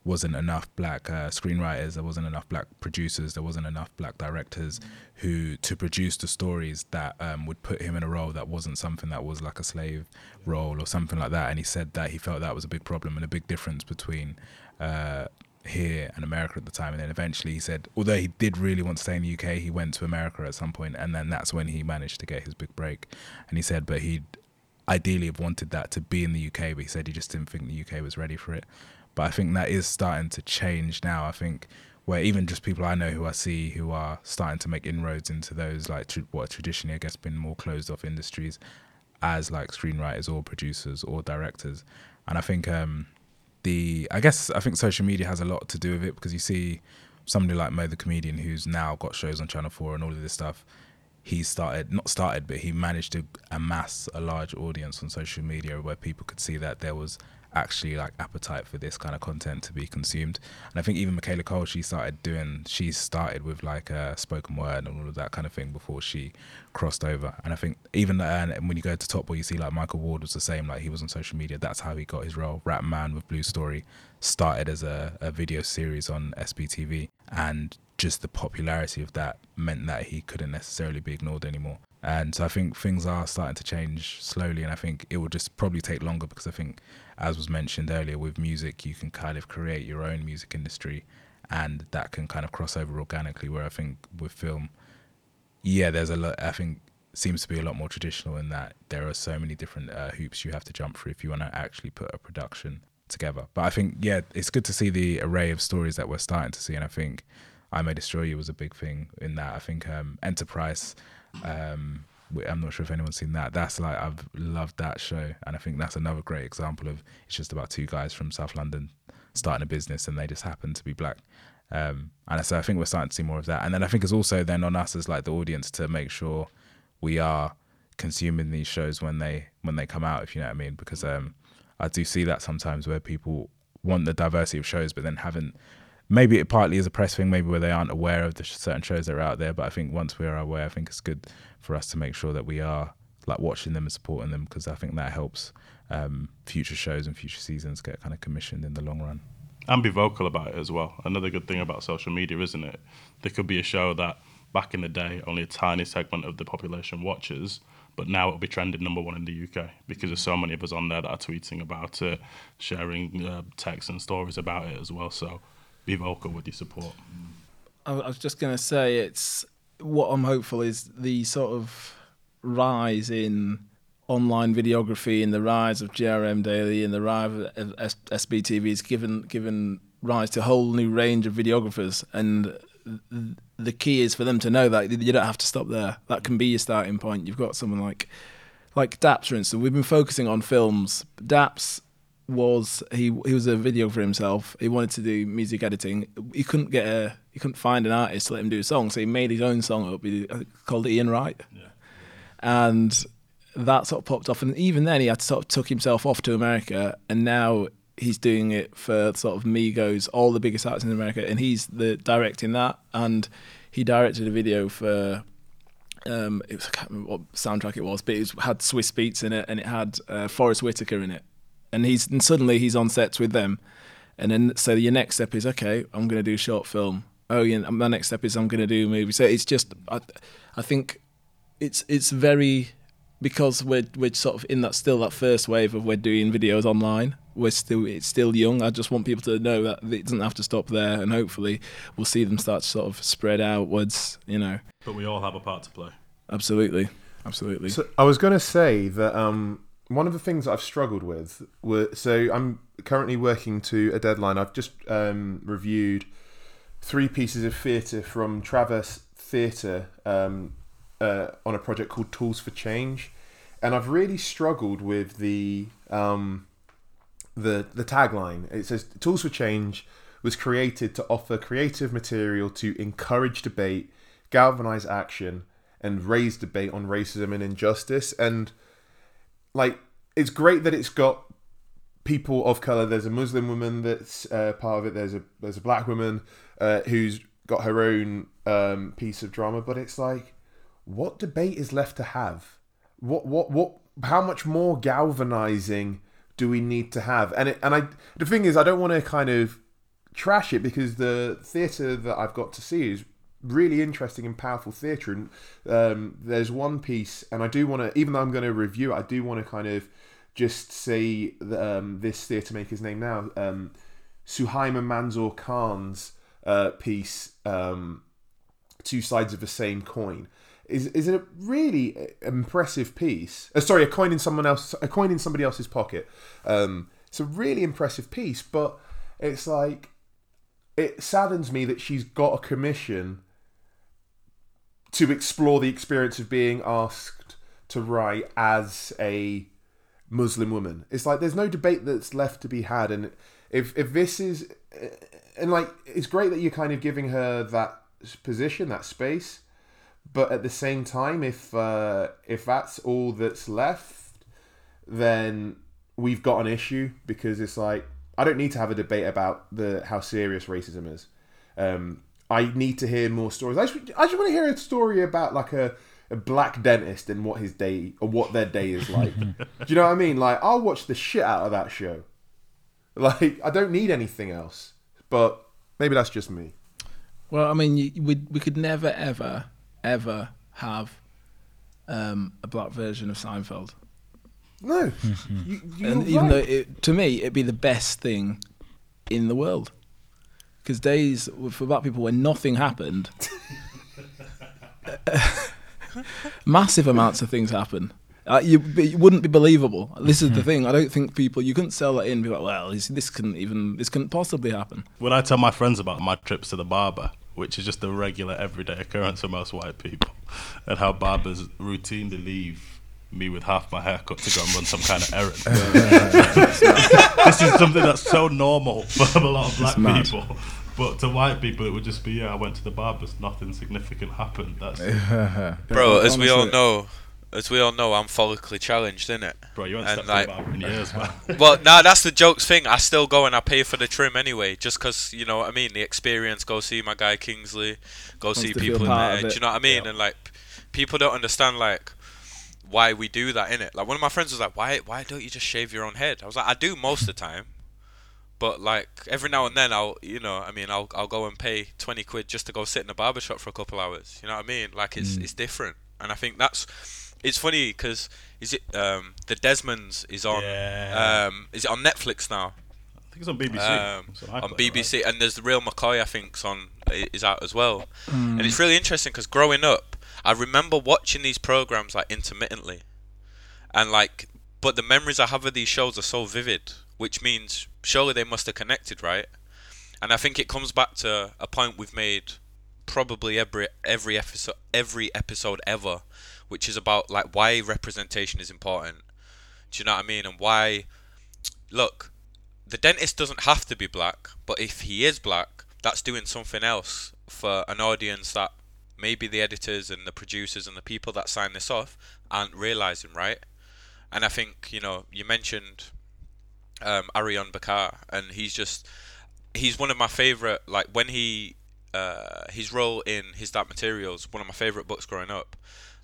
wasn't enough black screenwriters, there wasn't enough black producers, there wasn't enough black directors who to produce the stories that would put him in a role that wasn't something that was like a slave role or something like that. And he said that he felt that was a big problem and a big difference between here and America at the time. And then eventually he said, although he did really want to stay in the UK, he went to America at some point, and then that's when he managed to get his big break. And he said, but he'd ideally have wanted that to be in the UK, but he said he just didn't think the UK was ready for it. But I think that is starting to change now. I think where even just people I know who I see who are starting to make inroads into those, like what traditionally I guess been more closed off industries, as like screenwriters or producers or directors. And I think I think social media has a lot to do with it, because you see somebody like Mo the Comedian, who's now got shows on Channel 4 and all of this stuff. He managed to amass a large audience on social media where people could see that there was actually like appetite for this kind of content to be consumed. And I think even Michaela Cole, she started with like a spoken word and all of that kind of thing before she crossed over. And I think even and when you go to Top Boy, you see like Michael Ward was the same, like he was on social media, that's how he got his role. Rap Man with Blue Story started as a video series on SBTV, and just the popularity of that meant that he couldn't necessarily be ignored anymore. And so I think things are starting to change slowly, and I think it will just probably take longer, because I think, as was mentioned earlier, with music, you can kind of create your own music industry, and that can kind of cross over organically, where I think with film, there's a lot, I think, seems to be a lot more traditional in that there are so many different hoops you have to jump through if you want to actually put a production together. But I think, it's good to see the array of stories that we're starting to see, and I think I May Destroy You was a big thing in that. I think Enterprise, I'm not sure if anyone's seen that. That's like, I've loved that show. And I think that's another great example of, it's just about two guys from South London starting a business, and they just happen to be black. And so I think we're starting to see more of that. And then I think it's also then on us as like the audience to make sure we are consuming these shows when they come out, if you know what I mean, because I do see that sometimes where people want the diversity of shows, but then haven't. Maybe it partly is a press thing, maybe where they aren't aware of the certain shows that are out there. But I think once we are aware, I think it's good for us to make sure that we are like watching them and supporting them, because I think that helps future shows and future seasons get kind of commissioned in the long run. And be vocal about it as well. Another good thing about social media, isn't it? There could be a show that back in the day only a tiny segment of the population watches, but now it'll be trending #1 in the UK, because there's so many of us on there that are tweeting about it, sharing texts and stories about it as well. So be vocal with your support. I was just going to say, it's what I'm hopeful is the sort of rise in online videography, and the rise of GRM Daily, and the rise of SBTV has given rise to a whole new range of videographers. And the key is for them to know that you don't have to stop there. That can be your starting point. You've got someone like like Daps, for instance, we've been focusing on films. Daps was, he was a videographer himself. He wanted to do music editing. He couldn't find an artist to let him do a song, so he made his own song up. He called it Ian Wright. Yeah. And that sort of popped off. And even then he had to sort of took himself off to America, and now he's doing it for sort of Migos, all the biggest acts in America, and he's the directing that. And he directed a video for, it was, I can't remember what soundtrack it was, but it had Swiss Beats in it, and it had Forest Whitaker in it. And suddenly he's on sets with them. And then, so your next step is, okay, I'm going to do a short film. Oh, yeah, my next step is I'm going to do a movie. So it's just, I think it's very, because we're sort of in that, still that first wave of we're doing videos online. It's still young. I just want people to know that it doesn't have to stop there, and hopefully we'll see them start to sort of spread outwards, you know. But we all have a part to play. Absolutely, absolutely. So I was going to say that one of the things that I've struggled with were, so I'm currently working to a deadline. I've just reviewed 3 pieces of theatre from Traverse Theatre on a project called Tools for Change, and I've really struggled with the tagline. It says Tools for Change was created to offer creative material to encourage debate, galvanize action, and raise debate on racism and injustice. And like, it's great that it's got people of color. There's a Muslim woman that's part of it. There's a black woman who's got her own piece of drama. But it's like, what debate is left to have? What? How much more galvanizing do we need to have? The thing is, I don't want to kind of trash it, because the theatre that I've got to see is really interesting and powerful theatre. And there's one piece, and I do want to, even though I'm going to review it, I do want to kind of just say this theatre maker's name now, Suhaima Mansour Khan's piece, Two Sides of the Same Coin. Is a really impressive piece. A coin in somebody else's pocket. It's a really impressive piece, but it's like, it saddens me that she's got a commission to explore the experience of being asked to write as a Muslim woman. It's like, there's no debate that's left to be had, and if this is, and like, it's great that you're kind of giving her that position, that space. But at the same time, if that's all that's left, then we've got an issue, because it's like, I don't need to have a debate about how serious racism is. I need to hear more stories. I just want to hear a story about like a black dentist and what their day is like. Do you know what I mean? Like, I'll watch the shit out of that show. Like, I don't need anything else. But maybe that's just me. Well, I mean, we could never ever have a black version of Seinfeld. No. And even though to me, it'd be the best thing in the world. Because days for black people when nothing happened, massive amounts of things happen. It wouldn't be believable. This is the thing. I don't think you couldn't sell that in and be like, well, this couldn't possibly happen. When I tell my friends about my trips to the barber, which is just a regular everyday occurrence for most white people, and how barbers routinely leave me with half my haircut to go and run some kind of errand. This is something that's so normal for a lot of black people. But to white people, it would just be, I went to the barbers, nothing significant happened. That's Bro, as we all know, I'm follically challenged, innit? Bro, you haven't stepped on a barber in years, man. Well, nah, that's the jokes thing. I still go and I pay for the trim anyway, just because, you know what I mean, the experience, go see my guy Kingsley, go see people in there, do you know what I mean? Yeah. And, like, people don't understand, like, why we do that, innit? Like, one of my friends was like, why don't you just shave your own head? I was like, I do most of the time, but, like, every now and then I'll, you know, I mean, I'll go and pay 20 quid just to go sit in a barbershop for a couple hours, you know what I mean? Like, it's different, and I think that's... It's funny because the Desmonds is on is it on Netflix now? I think it's on BBC. On BBC, right? And there's the Real McCoy, I think, is out as well. And it's really interesting because growing up, I remember watching these programs like intermittently, and like, but the memories I have of these shows are so vivid, which means surely they must have connected, right? And I think it comes back to a point we've made probably every episode ever. which is about like why representation is important. Do you know what I mean? And why, look, the dentist doesn't have to be black, but if he is black, that's doing something else for an audience that maybe the editors and the producers and the people that sign this off aren't realising, right? And I think, you know, you mentioned Arion Bakar, and he's one of my favourite, like when he, his role in His Dark Materials, one of my favourite books growing up,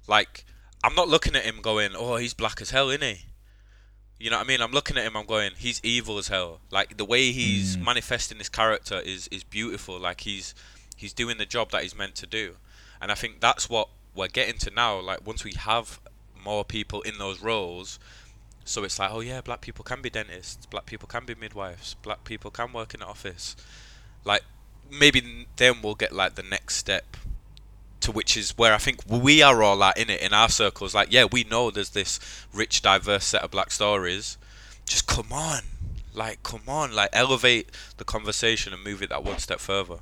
like I'm not looking at him going, oh, he's black as hell, isn't he? You know what I mean? I'm looking at him, I'm going, he's evil as hell. Like the way he's manifesting this character is beautiful. Like he's doing the job that he's meant to do. And I think that's what we're getting to now. Like once we have more people in those roles, so it's like, oh yeah, black people can be dentists, black people can be midwives, black people can work in the office. Like maybe then we'll get like the next step, to which is where I think we are all at in it, in our circles. Like, yeah, we know there's this rich, diverse set of black stories. Just come on. Like, elevate the conversation and move it that one step further.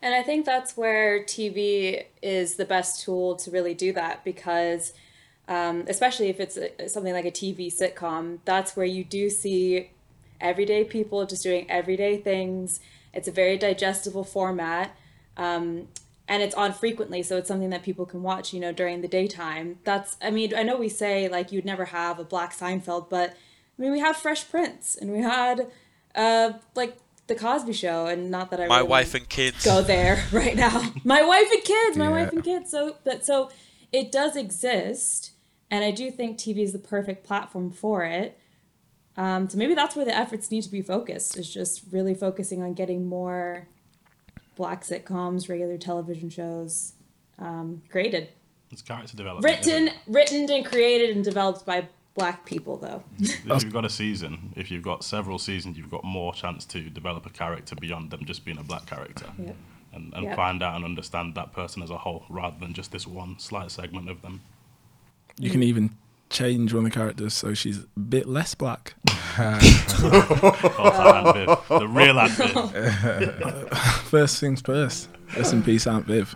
And I think that's where TV is the best tool to really do that, because especially if it's something like a TV sitcom, that's where you do see everyday people just doing everyday things. It's a very digestible format. And it's on frequently, so it's something that people can watch, you know, during the daytime. That's, I mean, I know we say, like, you'd never have a black Seinfeld, but, I mean, we have Fresh Prince, and we had, like, The Cosby Show, and not that I My really Wife and Kids. Go there right now. My Wife and Kids. So it does exist, and I do think TV is the perfect platform for it. So maybe that's where the efforts need to be focused, is just really focusing on getting more black sitcoms, regular television shows, created. It's character development. Written and created and developed by black people, though. If you've got a season, if you've got several seasons, you've got more chance to develop a character beyond them just being a black character. Yep. And find out and understand that person as a whole, rather than just this one slight segment of them. You can even change one of the characters so she's a bit less black. The real Aunt Viv. First things first. Rest in peace, Aunt Viv.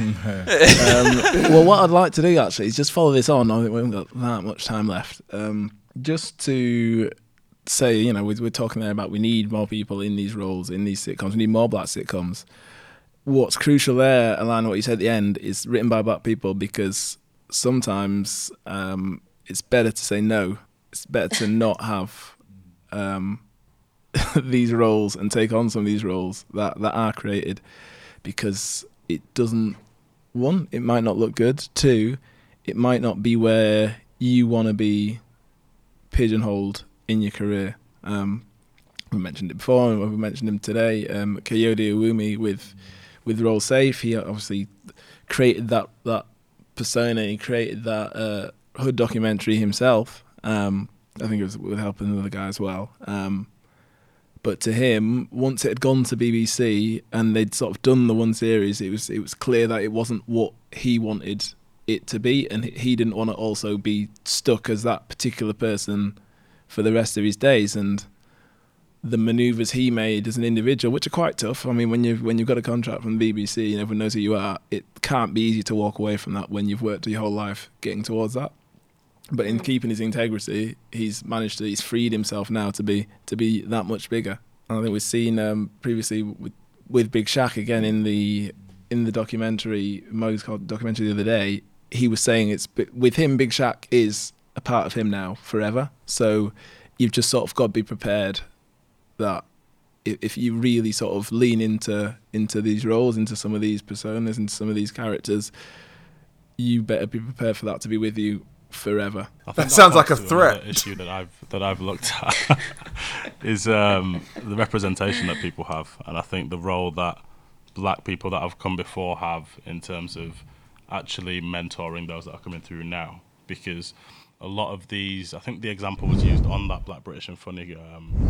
Well, what I'd like to do actually is just follow this on. I think we haven't got that much time left. Just to say, you know, we're talking there about we need more people in these roles, in these sitcoms. We need more black sitcoms. What's crucial there, Alana, what you said at the end, is written by black people, because sometimes it's better to say no. It's better to not have these roles and take on some of these roles that are created, because it doesn't, one, it might not look good, two, it might not be where you want to be pigeonholed in your career. We mentioned it before, we mentioned him today, Coyote Iwumi with Roll Safe. He obviously created that persona, he created that Hood documentary himself. I think it was with help of another guy as well. But to him, once it had gone to BBC and they'd sort of done the one series, it was clear that it wasn't what he wanted it to be, and he didn't want to also be stuck as that particular person for the rest of his days. And the manoeuvres he made as an individual, which are quite tough. I mean, when you've got a contract from the BBC and everyone knows who you are, it can't be easy to walk away from that when you've worked your whole life getting towards that. But in keeping his integrity, he's freed himself now to be that much bigger. And I think we've seen previously with Big Shaq again in the documentary, Mo's documentary the other day, he was saying it's with him, Big Shaq is a part of him now forever. So you've just sort of got to be prepared that if you really sort of lean into these roles, into some of these personas, into some of these characters, you better be prepared for that to be with you forever. That sounds like a threat. Issue that I've looked at is the representation that people have, and I think the role that black people that have come before have in terms of actually mentoring those that are coming through now, because a lot of these, I think the example was used on that Black British and Funny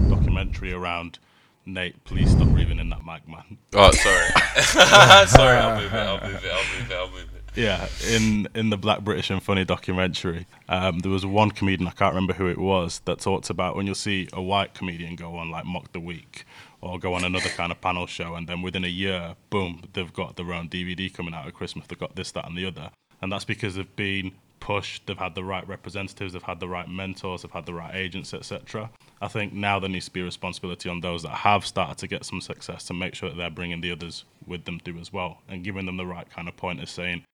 documentary around Nate. Please stop breathing in that mic, man. Oh, sorry. Sorry, I'll move it. Yeah, in the Black British and Funny documentary, there was one comedian, I can't remember who it was, that talked about when you'll see a white comedian go on like Mock the Week or go on another kind of panel show, and then within a year, boom, they've got their own DVD coming out at Christmas, they've got this, that and the other. And that's because they've been pushed, they've had the right representatives, they've had the right mentors, they've had the right agents, etc. I think now there needs to be a responsibility on those that have started to get some success to make sure that they're bringing the others with them through as well, and giving them the right kind of pointers, saying,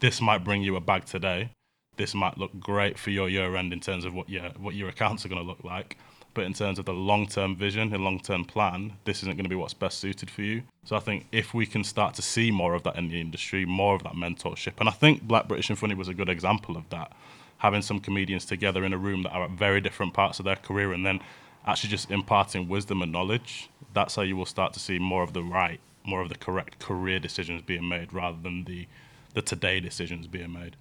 this might bring you a bag today, this might look great for your year end in terms of what your accounts are going to look like, but in terms of the long-term vision and long-term plan, this isn't going to be what's best suited for you. So I think if we can start to see more of that in the industry, more of that mentorship, and I think Black British and Funny was a good example of that, having some comedians together in a room that are at very different parts of their career and then actually just imparting wisdom and knowledge. That's how you will start to see more of the right, more of the correct career decisions being made rather than the today decisions being made.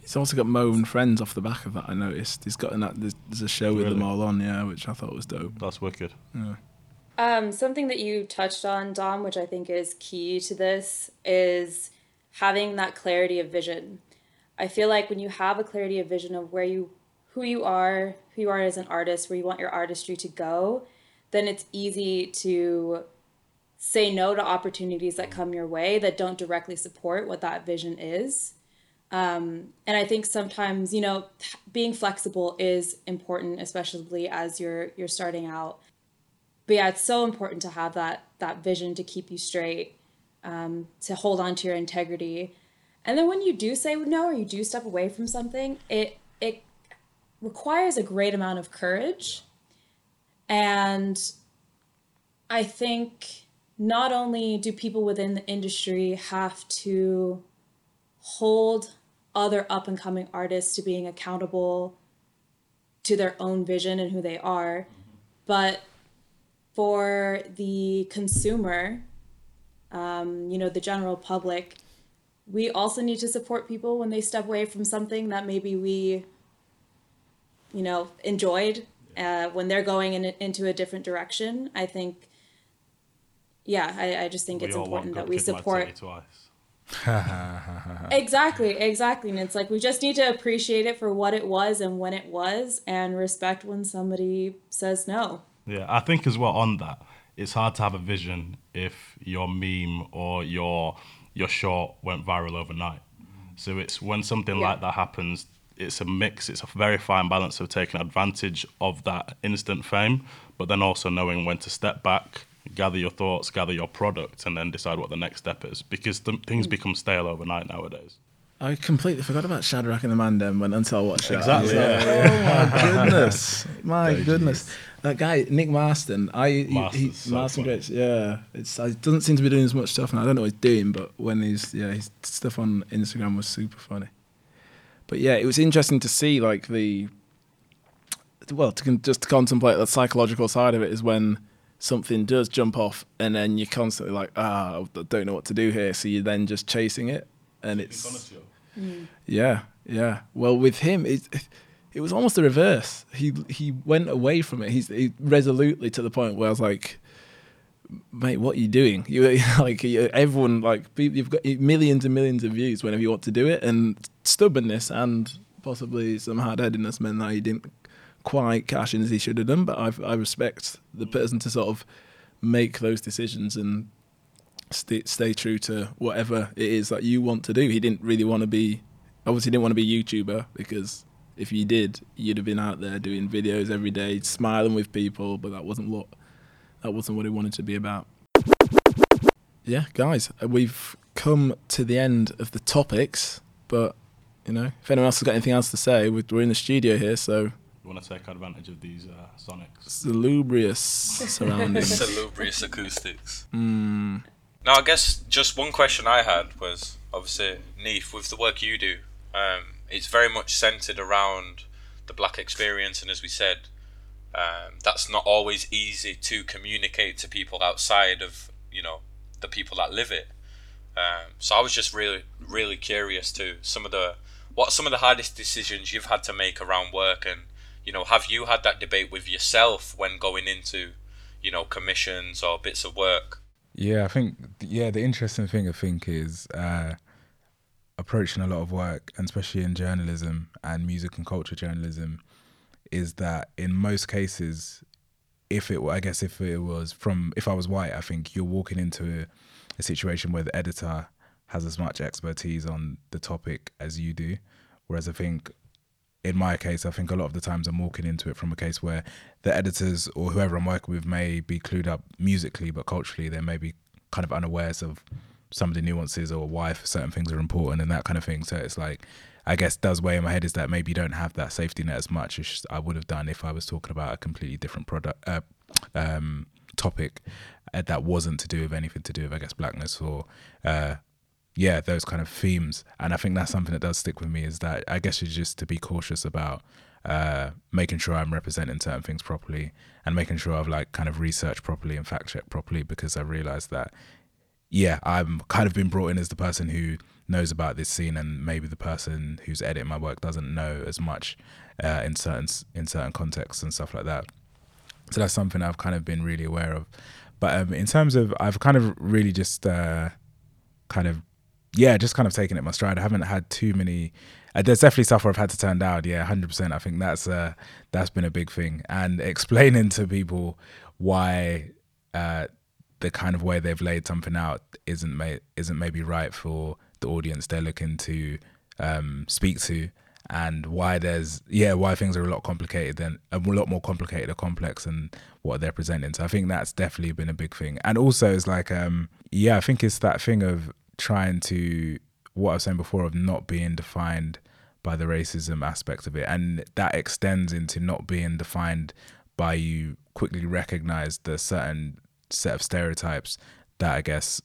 He's also got Mo and Friends off the back of that, I noticed. He's got there's a show with them all on, yeah, which I thought was dope. That's wicked. Yeah. Something that you touched on, Dom, which I think is key to this, is having that clarity of vision. I feel like when you have a clarity of vision of who you are as an artist, where you want your artistry to go, then it's easy to say no to opportunities that come your way that don't directly support what that vision is. And I think sometimes, you know, being flexible is important, especially as you're starting out. But yeah, it's so important to have that vision to keep you straight, to hold on to your integrity. And then when you do say no, or you do step away from something, it requires a great amount of courage. And I think not only do people within the industry have to hold other up-and-coming artists to being accountable to their own vision and who they are, but for the consumer, you know, the general public, we also need to support people when they step away from something that maybe we, you know, enjoyed when they're going into a different direction. I think, yeah, I just think it's important that we support. Exactly. And it's like, we just need to appreciate it for what it was and when it was, and respect when somebody says no. Yeah, I think as well on that, it's hard to have a vision if your meme or your short went viral overnight. So it's when something like that happens, it's a mix, it's a very fine balance of taking advantage of that instant fame, but then also knowing when to step back, gather your thoughts, gather your product, and then decide what the next step is, because things become stale overnight nowadays. I completely forgot about Shadrach and the Mandem until I watched it. Exactly. Oh my goodness. Geez. That guy, Nick Marston. Marston Greats, yeah. It doesn't seem to be doing as much stuff now. I don't know what he's doing, but when his stuff on Instagram was super funny. But yeah, it was interesting to see like to contemplate the psychological side of it is when something does jump off and then you're constantly like, I don't know what to do here. So you're then just chasing it. And it's, yeah. Well, with him, it was almost the reverse. He went away from it. He resolutely to the point where I was like, mate, what are you doing? You've got millions and millions of views whenever you want to do it. And stubbornness and possibly some hard-headedness meant that he didn't quite cash in as he should have done. But I respect the person to sort of make those decisions and stay true to whatever it is that you want to do. He didn't really want to be, obviously didn't want to be a YouTuber, because if you did, you'd have been out there doing videos every day, smiling with people, but that wasn't what he wanted to be about. Yeah, guys, we've come to the end of the topics, but, you know, if anyone else has got anything else to say, we're in the studio here, so... You want to take advantage of these sonics. Salubrious surroundings. Salubrious acoustics. Mm. Now, I guess just one question I had was, obviously, Niamh, with the work you do, it's very much centred around the Black experience, and as we said, that's not always easy to communicate to people outside of, you know, the people that live it. So I was just really, really curious to what some of the hardest decisions you've had to make around work, and, you know, have you had that debate with yourself when going into, you know, commissions or bits of work? Yeah, I think, the interesting thing, I think, is approaching a lot of work, and especially in journalism and music and culture journalism, is that in most cases, if I was white, I think you're walking into a situation where the editor has as much expertise on the topic as you do. Whereas I think in my case, I think a lot of the times I'm walking into it from a case where the editors or whoever I'm working with may be clued up musically, but culturally they may be kind of unaware of some of the nuances or why certain things are important and that kind of thing. So it's like, I guess does weigh in my head is that maybe you don't have that safety net as much as I would have done if I was talking about a completely different product topic that wasn't to do with anything to do with, I guess, blackness or those kind of themes. And I think that's something that does stick with me, is that I guess it's just to be cautious about making sure I'm representing certain things properly and making sure I've like kind of researched properly and fact checked properly, because I realized that I'm kind of been brought in as the person who knows about this scene, and maybe the person who's editing my work doesn't know as much in certain contexts and stuff like that. So that's something I've kind of been really aware of. But in terms of, I've kind of really just kind of taken it my stride. I haven't had too many. There's definitely stuff where I've had to turn down. Yeah, 100%. I think that's been a big thing. And explaining to people why the kind of way they've laid something out isn't maybe right for the audience they're looking to speak to, and why why things are a lot more complicated or complex than what they're presenting. So I think that's definitely been a big thing. And also it's like I think it's that thing of trying to, what I was saying before, of not being defined by the racism aspect of it, and that extends into not being defined by, you quickly recognize the certain set of stereotypes that I guess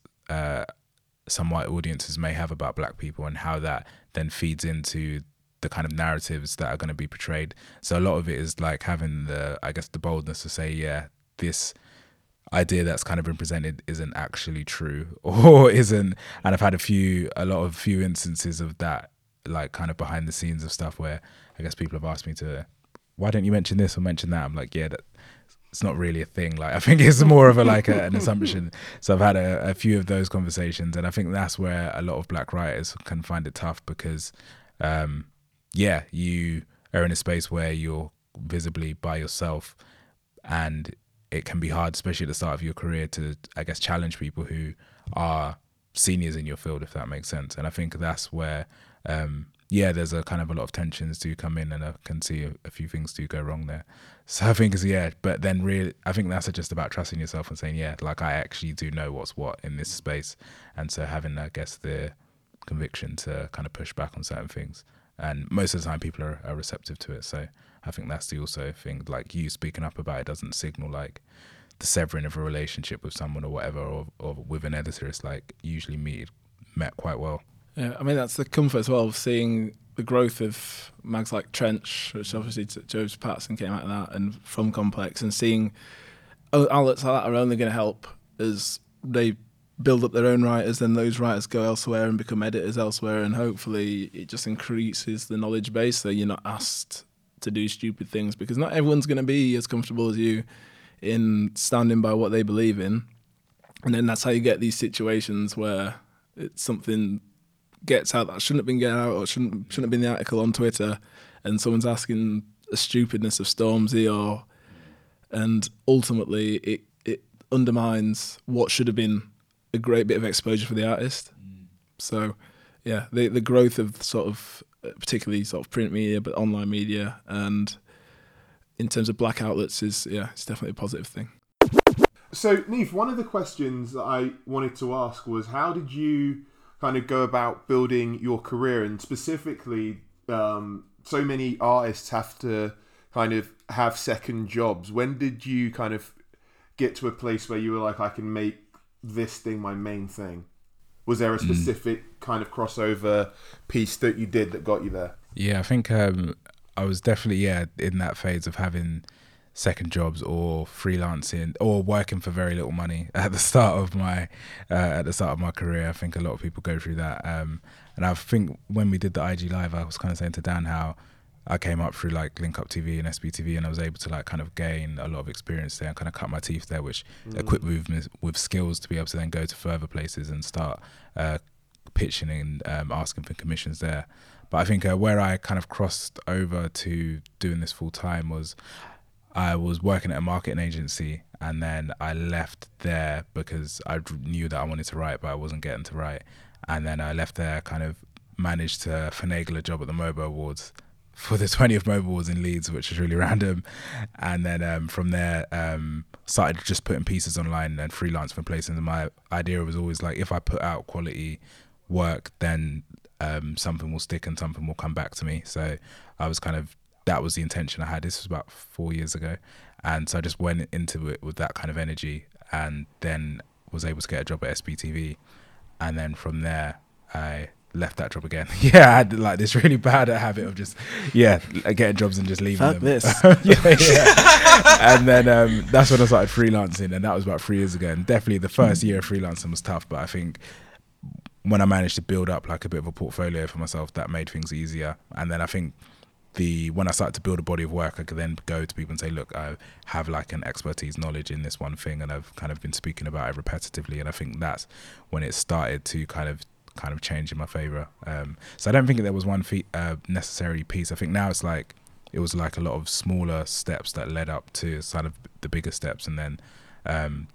some white audiences may have about black people, and how that then feeds into the kind of narratives that are going to be portrayed. So a lot of it is like having the, I guess, the boldness to say, yeah, this idea that's kind of been presented isn't actually true or isn't. And I've had a lot of instances of that, like kind of behind the scenes of stuff where I guess people have asked me to, why don't you mention this or mention that? I'm like, yeah, it's not really a thing. Like, I think it's more of an assumption. So I've had a few of those conversations, and I think that's where a lot of black writers can find it tough, because you are in a space where you're visibly by yourself, and it can be hard, especially at the start of your career, to, I guess, challenge people who are seniors in your field, if that makes sense. And I think that's where there's a kind of a lot of tensions do come in, and I can see a few things do go wrong there. So I think but then really, I think that's just about trusting yourself and saying, yeah, like I actually do know what's what in this space. And so having, I guess, the conviction to kind of push back on certain things. And most of the time people are receptive to it. So I think that's the also thing, like you speaking up about it doesn't signal like the severing of a relationship with someone or whatever, or with an editor. It's like usually met quite well. Yeah, I mean, that's the comfort as well of seeing the growth of mags like Trench, which obviously Joe's Patterson came out of that, and from Complex, and seeing outlets like that are only going to help as they build up their own writers, then those writers go elsewhere and become editors elsewhere, and hopefully it just increases the knowledge base so you're not asked to do stupid things, because not everyone's going to be as comfortable as you in standing by what they believe in. And then that's how you get these situations where it's something gets out that shouldn't have been getting out, or shouldn't have been the article on Twitter, and someone's asking a stupidness of Stormzy, and ultimately it undermines what should have been a great bit of exposure for the artist. So yeah, the growth of sort of particularly sort of print media, but online media, and in terms of black outlets it's definitely a positive thing. So Niamh, one of the questions that I wanted to ask was, how did you kind of go about building your career? And specifically, so many artists have to kind of have second jobs. When did you kind of get to a place where you were like, I can make this thing my main thing? Was there a specific kind of crossover piece that you did that got you there? Yeah, I think I was definitely in that phase of having second jobs or freelancing or working for very little money at the start of my career. I think a lot of people go through that, and I think when we did the IG Live, I was kind of saying to Dan how I came up through like Link Up TV and SBTV, and I was able to like kind of gain a lot of experience there and kind of cut my teeth there, which equipped me with skills to be able to then go to further places and start pitching and asking for commissions there. But I think where I kind of crossed over to doing this full time was, I was working at a marketing agency, and then I left there because I knew that I wanted to write, but I wasn't getting to write. And then I left there, kind of managed to finagle a job at the Mobo Awards for the 20th Mobo Awards in Leeds, which is really random. And then from there, started just putting pieces online and freelance for places. And my idea was always like, if I put out quality work, then something will stick and something will come back to me. So I was kind of, that was the intention I had. This was about 4 years ago. And so I just went into it with that kind of energy, and then was able to get a job at SBTV. And then from there, I left that job again. Yeah, I had like this really bad habit of just, getting jobs and just leaving them. Fuck this. And then that's when I started freelancing, and that was about 3 years ago. And definitely the first year of freelancing was tough, but I think when I managed to build up like a bit of a portfolio for myself, that made things easier. And then I think when I started to build a body of work, I could then go to people and say, look, I have like an expertise knowledge in this one thing, and I've kind of been speaking about it repetitively. And I think that's when it started to kind of change in my favor. So I don't think there was one necessary piece. I think now it's like, it was like a lot of smaller steps that led up to sort of the bigger steps. And then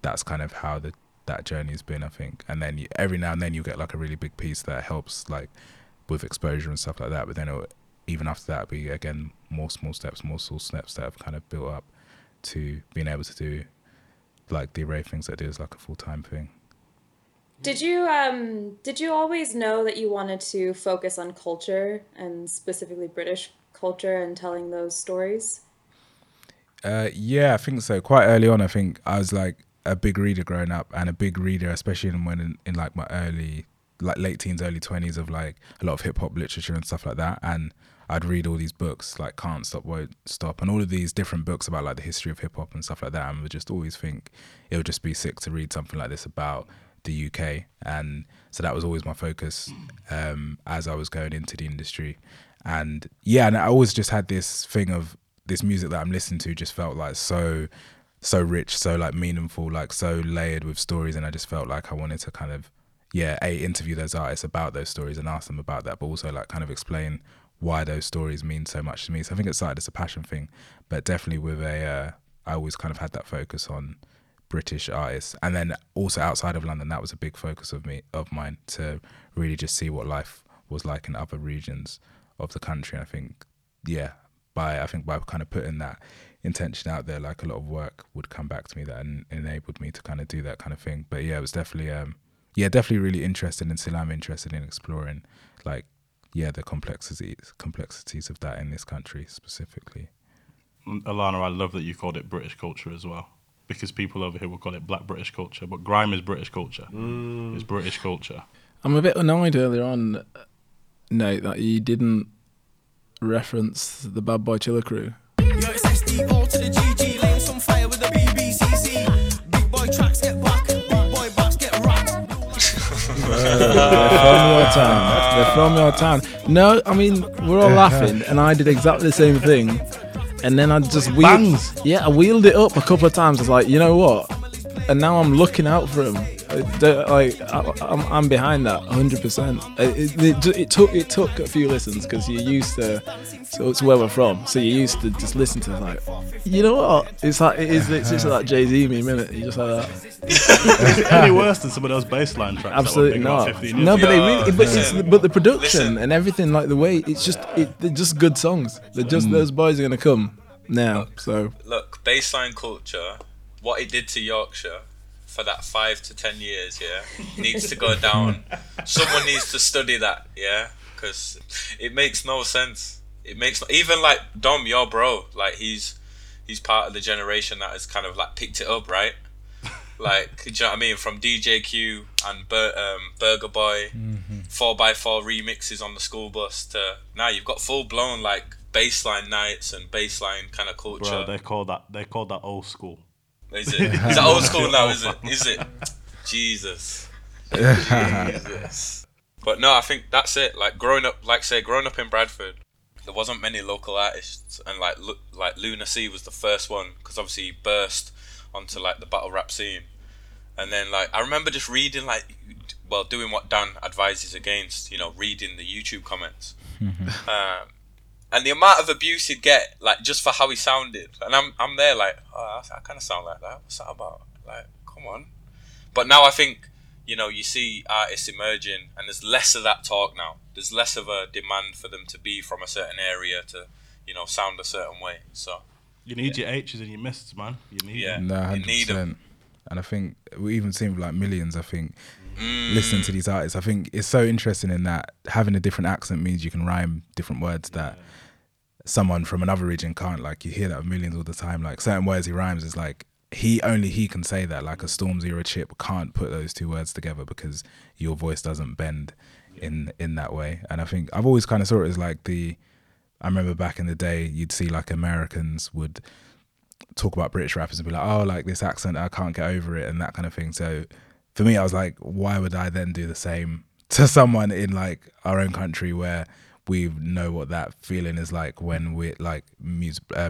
that's kind of how that journey has been, I think. And then every now and then you get like a really big piece that helps like with exposure and stuff like that. But then even after that, it'll be again more small steps that have kind of built up to being able to do like the array of things that I do as like a full-time thing. Did you always know that you wanted to focus on culture, and specifically British culture, and telling those stories? Yeah, I think so. Quite early on, I think I was like a big reader growing up, and a big reader, especially in like my early, like late teens, early 20s, of like a lot of hip hop literature and stuff like that. And I'd read all these books like Can't Stop, Won't Stop, and all of these different books about like the history of hip hop and stuff like that. And would just always think it would just be sick to read something like this about the UK. And so that was always my focus as I was going into the industry. And yeah, and I always just had this thing of this music that I'm listening to just felt like so rich, so like meaningful, like so layered with stories. And I just felt like I wanted to kind of interview those artists about those stories and ask them about that, but also like kind of explain why those stories mean so much to me. So I think it started as a passion thing, but definitely with I always kind of had that focus on British artists. And then also outside of London, that was a big focus of mine, to really just see what life was like in other regions of the country. And I think by kind of putting that intention out there, like a lot of work would come back to me that enabled me to kind of do that kind of thing. But yeah, it was definitely definitely really interested, and still I'm interested in exploring like the complexities of that in this country specifically. Alana, I love that you called it British culture as well, because people over here will call it Black British culture, but grime is British culture. Mm. It's British culture. I'm a bit annoyed earlier on, Nate, that you didn't reference the Bad Boy Chiller Crew. Yo, it's XDO to the GG, laying some fire with the BBCC. Big boy tracks get back, big boy backs get racked. They're from your town. No, I mean, we're all laughing, and I did exactly the same thing. And then I just wheeled it up a couple of times. I was like, you know what? And now I'm looking out for him. I'm behind that 100%. It took a few listens, because you're used to, so it's where we're from. So you're used to just listen to it, like, you know what? It's like it's just like Jay-Z meme, isn't it? You just like that. Is it any worse than some of those bassline tracks? Absolutely not. No, but the production and everything, like the way it's just they're just good songs. They're just those boys are gonna come now. Look, bassline culture. What it did to Yorkshire for that 5 to 10 years, needs to go down. Someone needs to study that, because it makes no sense. Even like Dom, your bro, like he's part of the generation that has kind of like picked it up, right? Like, do you know what I mean? From DJQ and Burger Boy, 4x4 remixes on the school bus, to now you've got full blown like baseline nights and baseline kind of culture. Bro, they call that old school. Is it old school now? Is it? Jesus. But no, I think that's it. Like growing up in Bradford, there wasn't many local artists, and like Luna C was the first one, because obviously he burst onto like the battle rap scene. And then like I remember just reading doing what Dan advises against, reading the YouTube comments. And the amount of abuse he'd get, like, just for how he sounded. And I'm there like, oh, I kind of sound like that. What's that about? Like, come on. But now I think you know, you see artists emerging and there's less of that talk now. There's less of a demand for them to be from a certain area to, you know, sound a certain way. So you need your H's and your mists, man. You need them. No, 100%. You need them. And I think we even seen like Millions, I think, listening to these artists. I think it's so interesting in that having a different accent means you can rhyme different words that someone from another region can't. Like, you hear that with Millions all the time. Like, certain words he rhymes is like, only he can say that. Like a Stormzy or a Chip can't put those two words together because your voice doesn't bend in that way. And I think I've always kind of saw it as like I remember back in the day, you'd see like Americans would talk about British rappers and be like, oh, like this accent, I can't get over it, and that kind of thing. So for me, I was like, why would I then do the same to someone in like our own country where we know what that feeling is like when we're like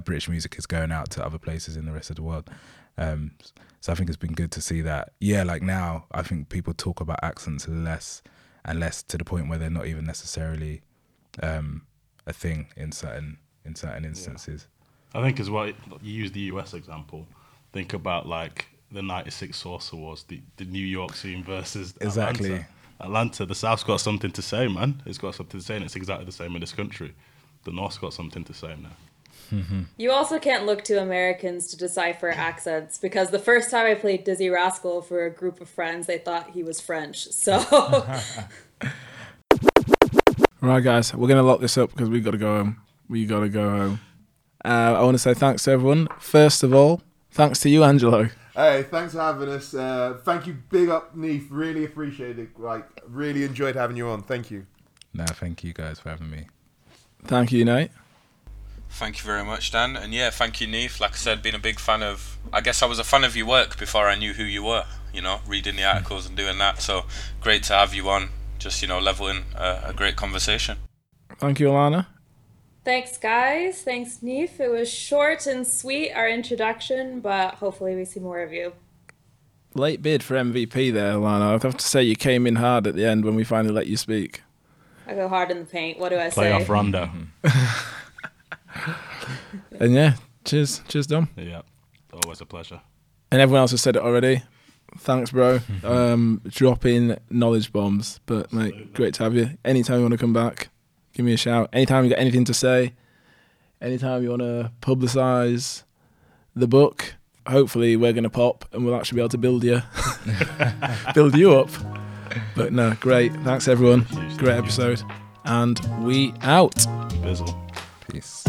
British music is going out to other places in the rest of the world. So I think it's been good to see that. Yeah, like now I think people talk about accents less and less, to the point where they're not even necessarily a thing in certain instances. I think as well, you use the US example. Think about like the 96 Source Awards, the New York scene versus Atlanta. The South's got something to say, man. It's got something to say, and it's exactly the same in this country. The North's got something to say now. Mm-hmm. You also can't look to Americans to decipher accents, because the first time I played Dizzy Rascal for a group of friends, they thought he was French. So. Right, guys, we're going to lock this up because we've got to go home. I want to say thanks to everyone. First of all, thanks to you, Angelo. Hey, thanks for having us. Thank you. Big up, Niamh. Really appreciate it. Like, really enjoyed having you on. Thank you. No, thank you guys for having me. Thank you, Nate. Thank you very much, Dan. And yeah, thank you, Niamh. Like I said, been a big fan of... I guess I was a fan of your work before I knew who you were, you know, reading the articles and doing that. So great to have you on. Just, you know, leveling a great conversation. Thank you, Alana. Thanks, guys. Thanks, Niamh. It was short and sweet, our introduction, but hopefully we see more of you. Late bid for MVP there, Alana. I'd have to say you came in hard at the end when we finally let you speak. I go hard in the paint. What do I say? Playoff rondo. And yeah, cheers, Dom. Yeah, always a pleasure. And everyone else has said it already. Thanks, bro. Dropping knowledge bombs, but mate, absolutely. Great to have you. Anytime you want to come back, give me a shout. Anytime you got anything to say, anytime you want to publicise the book, hopefully we're going to pop and we'll actually be able to build you up. But no, great. Thanks, everyone. Great episode. And we out. Bizzle. Peace.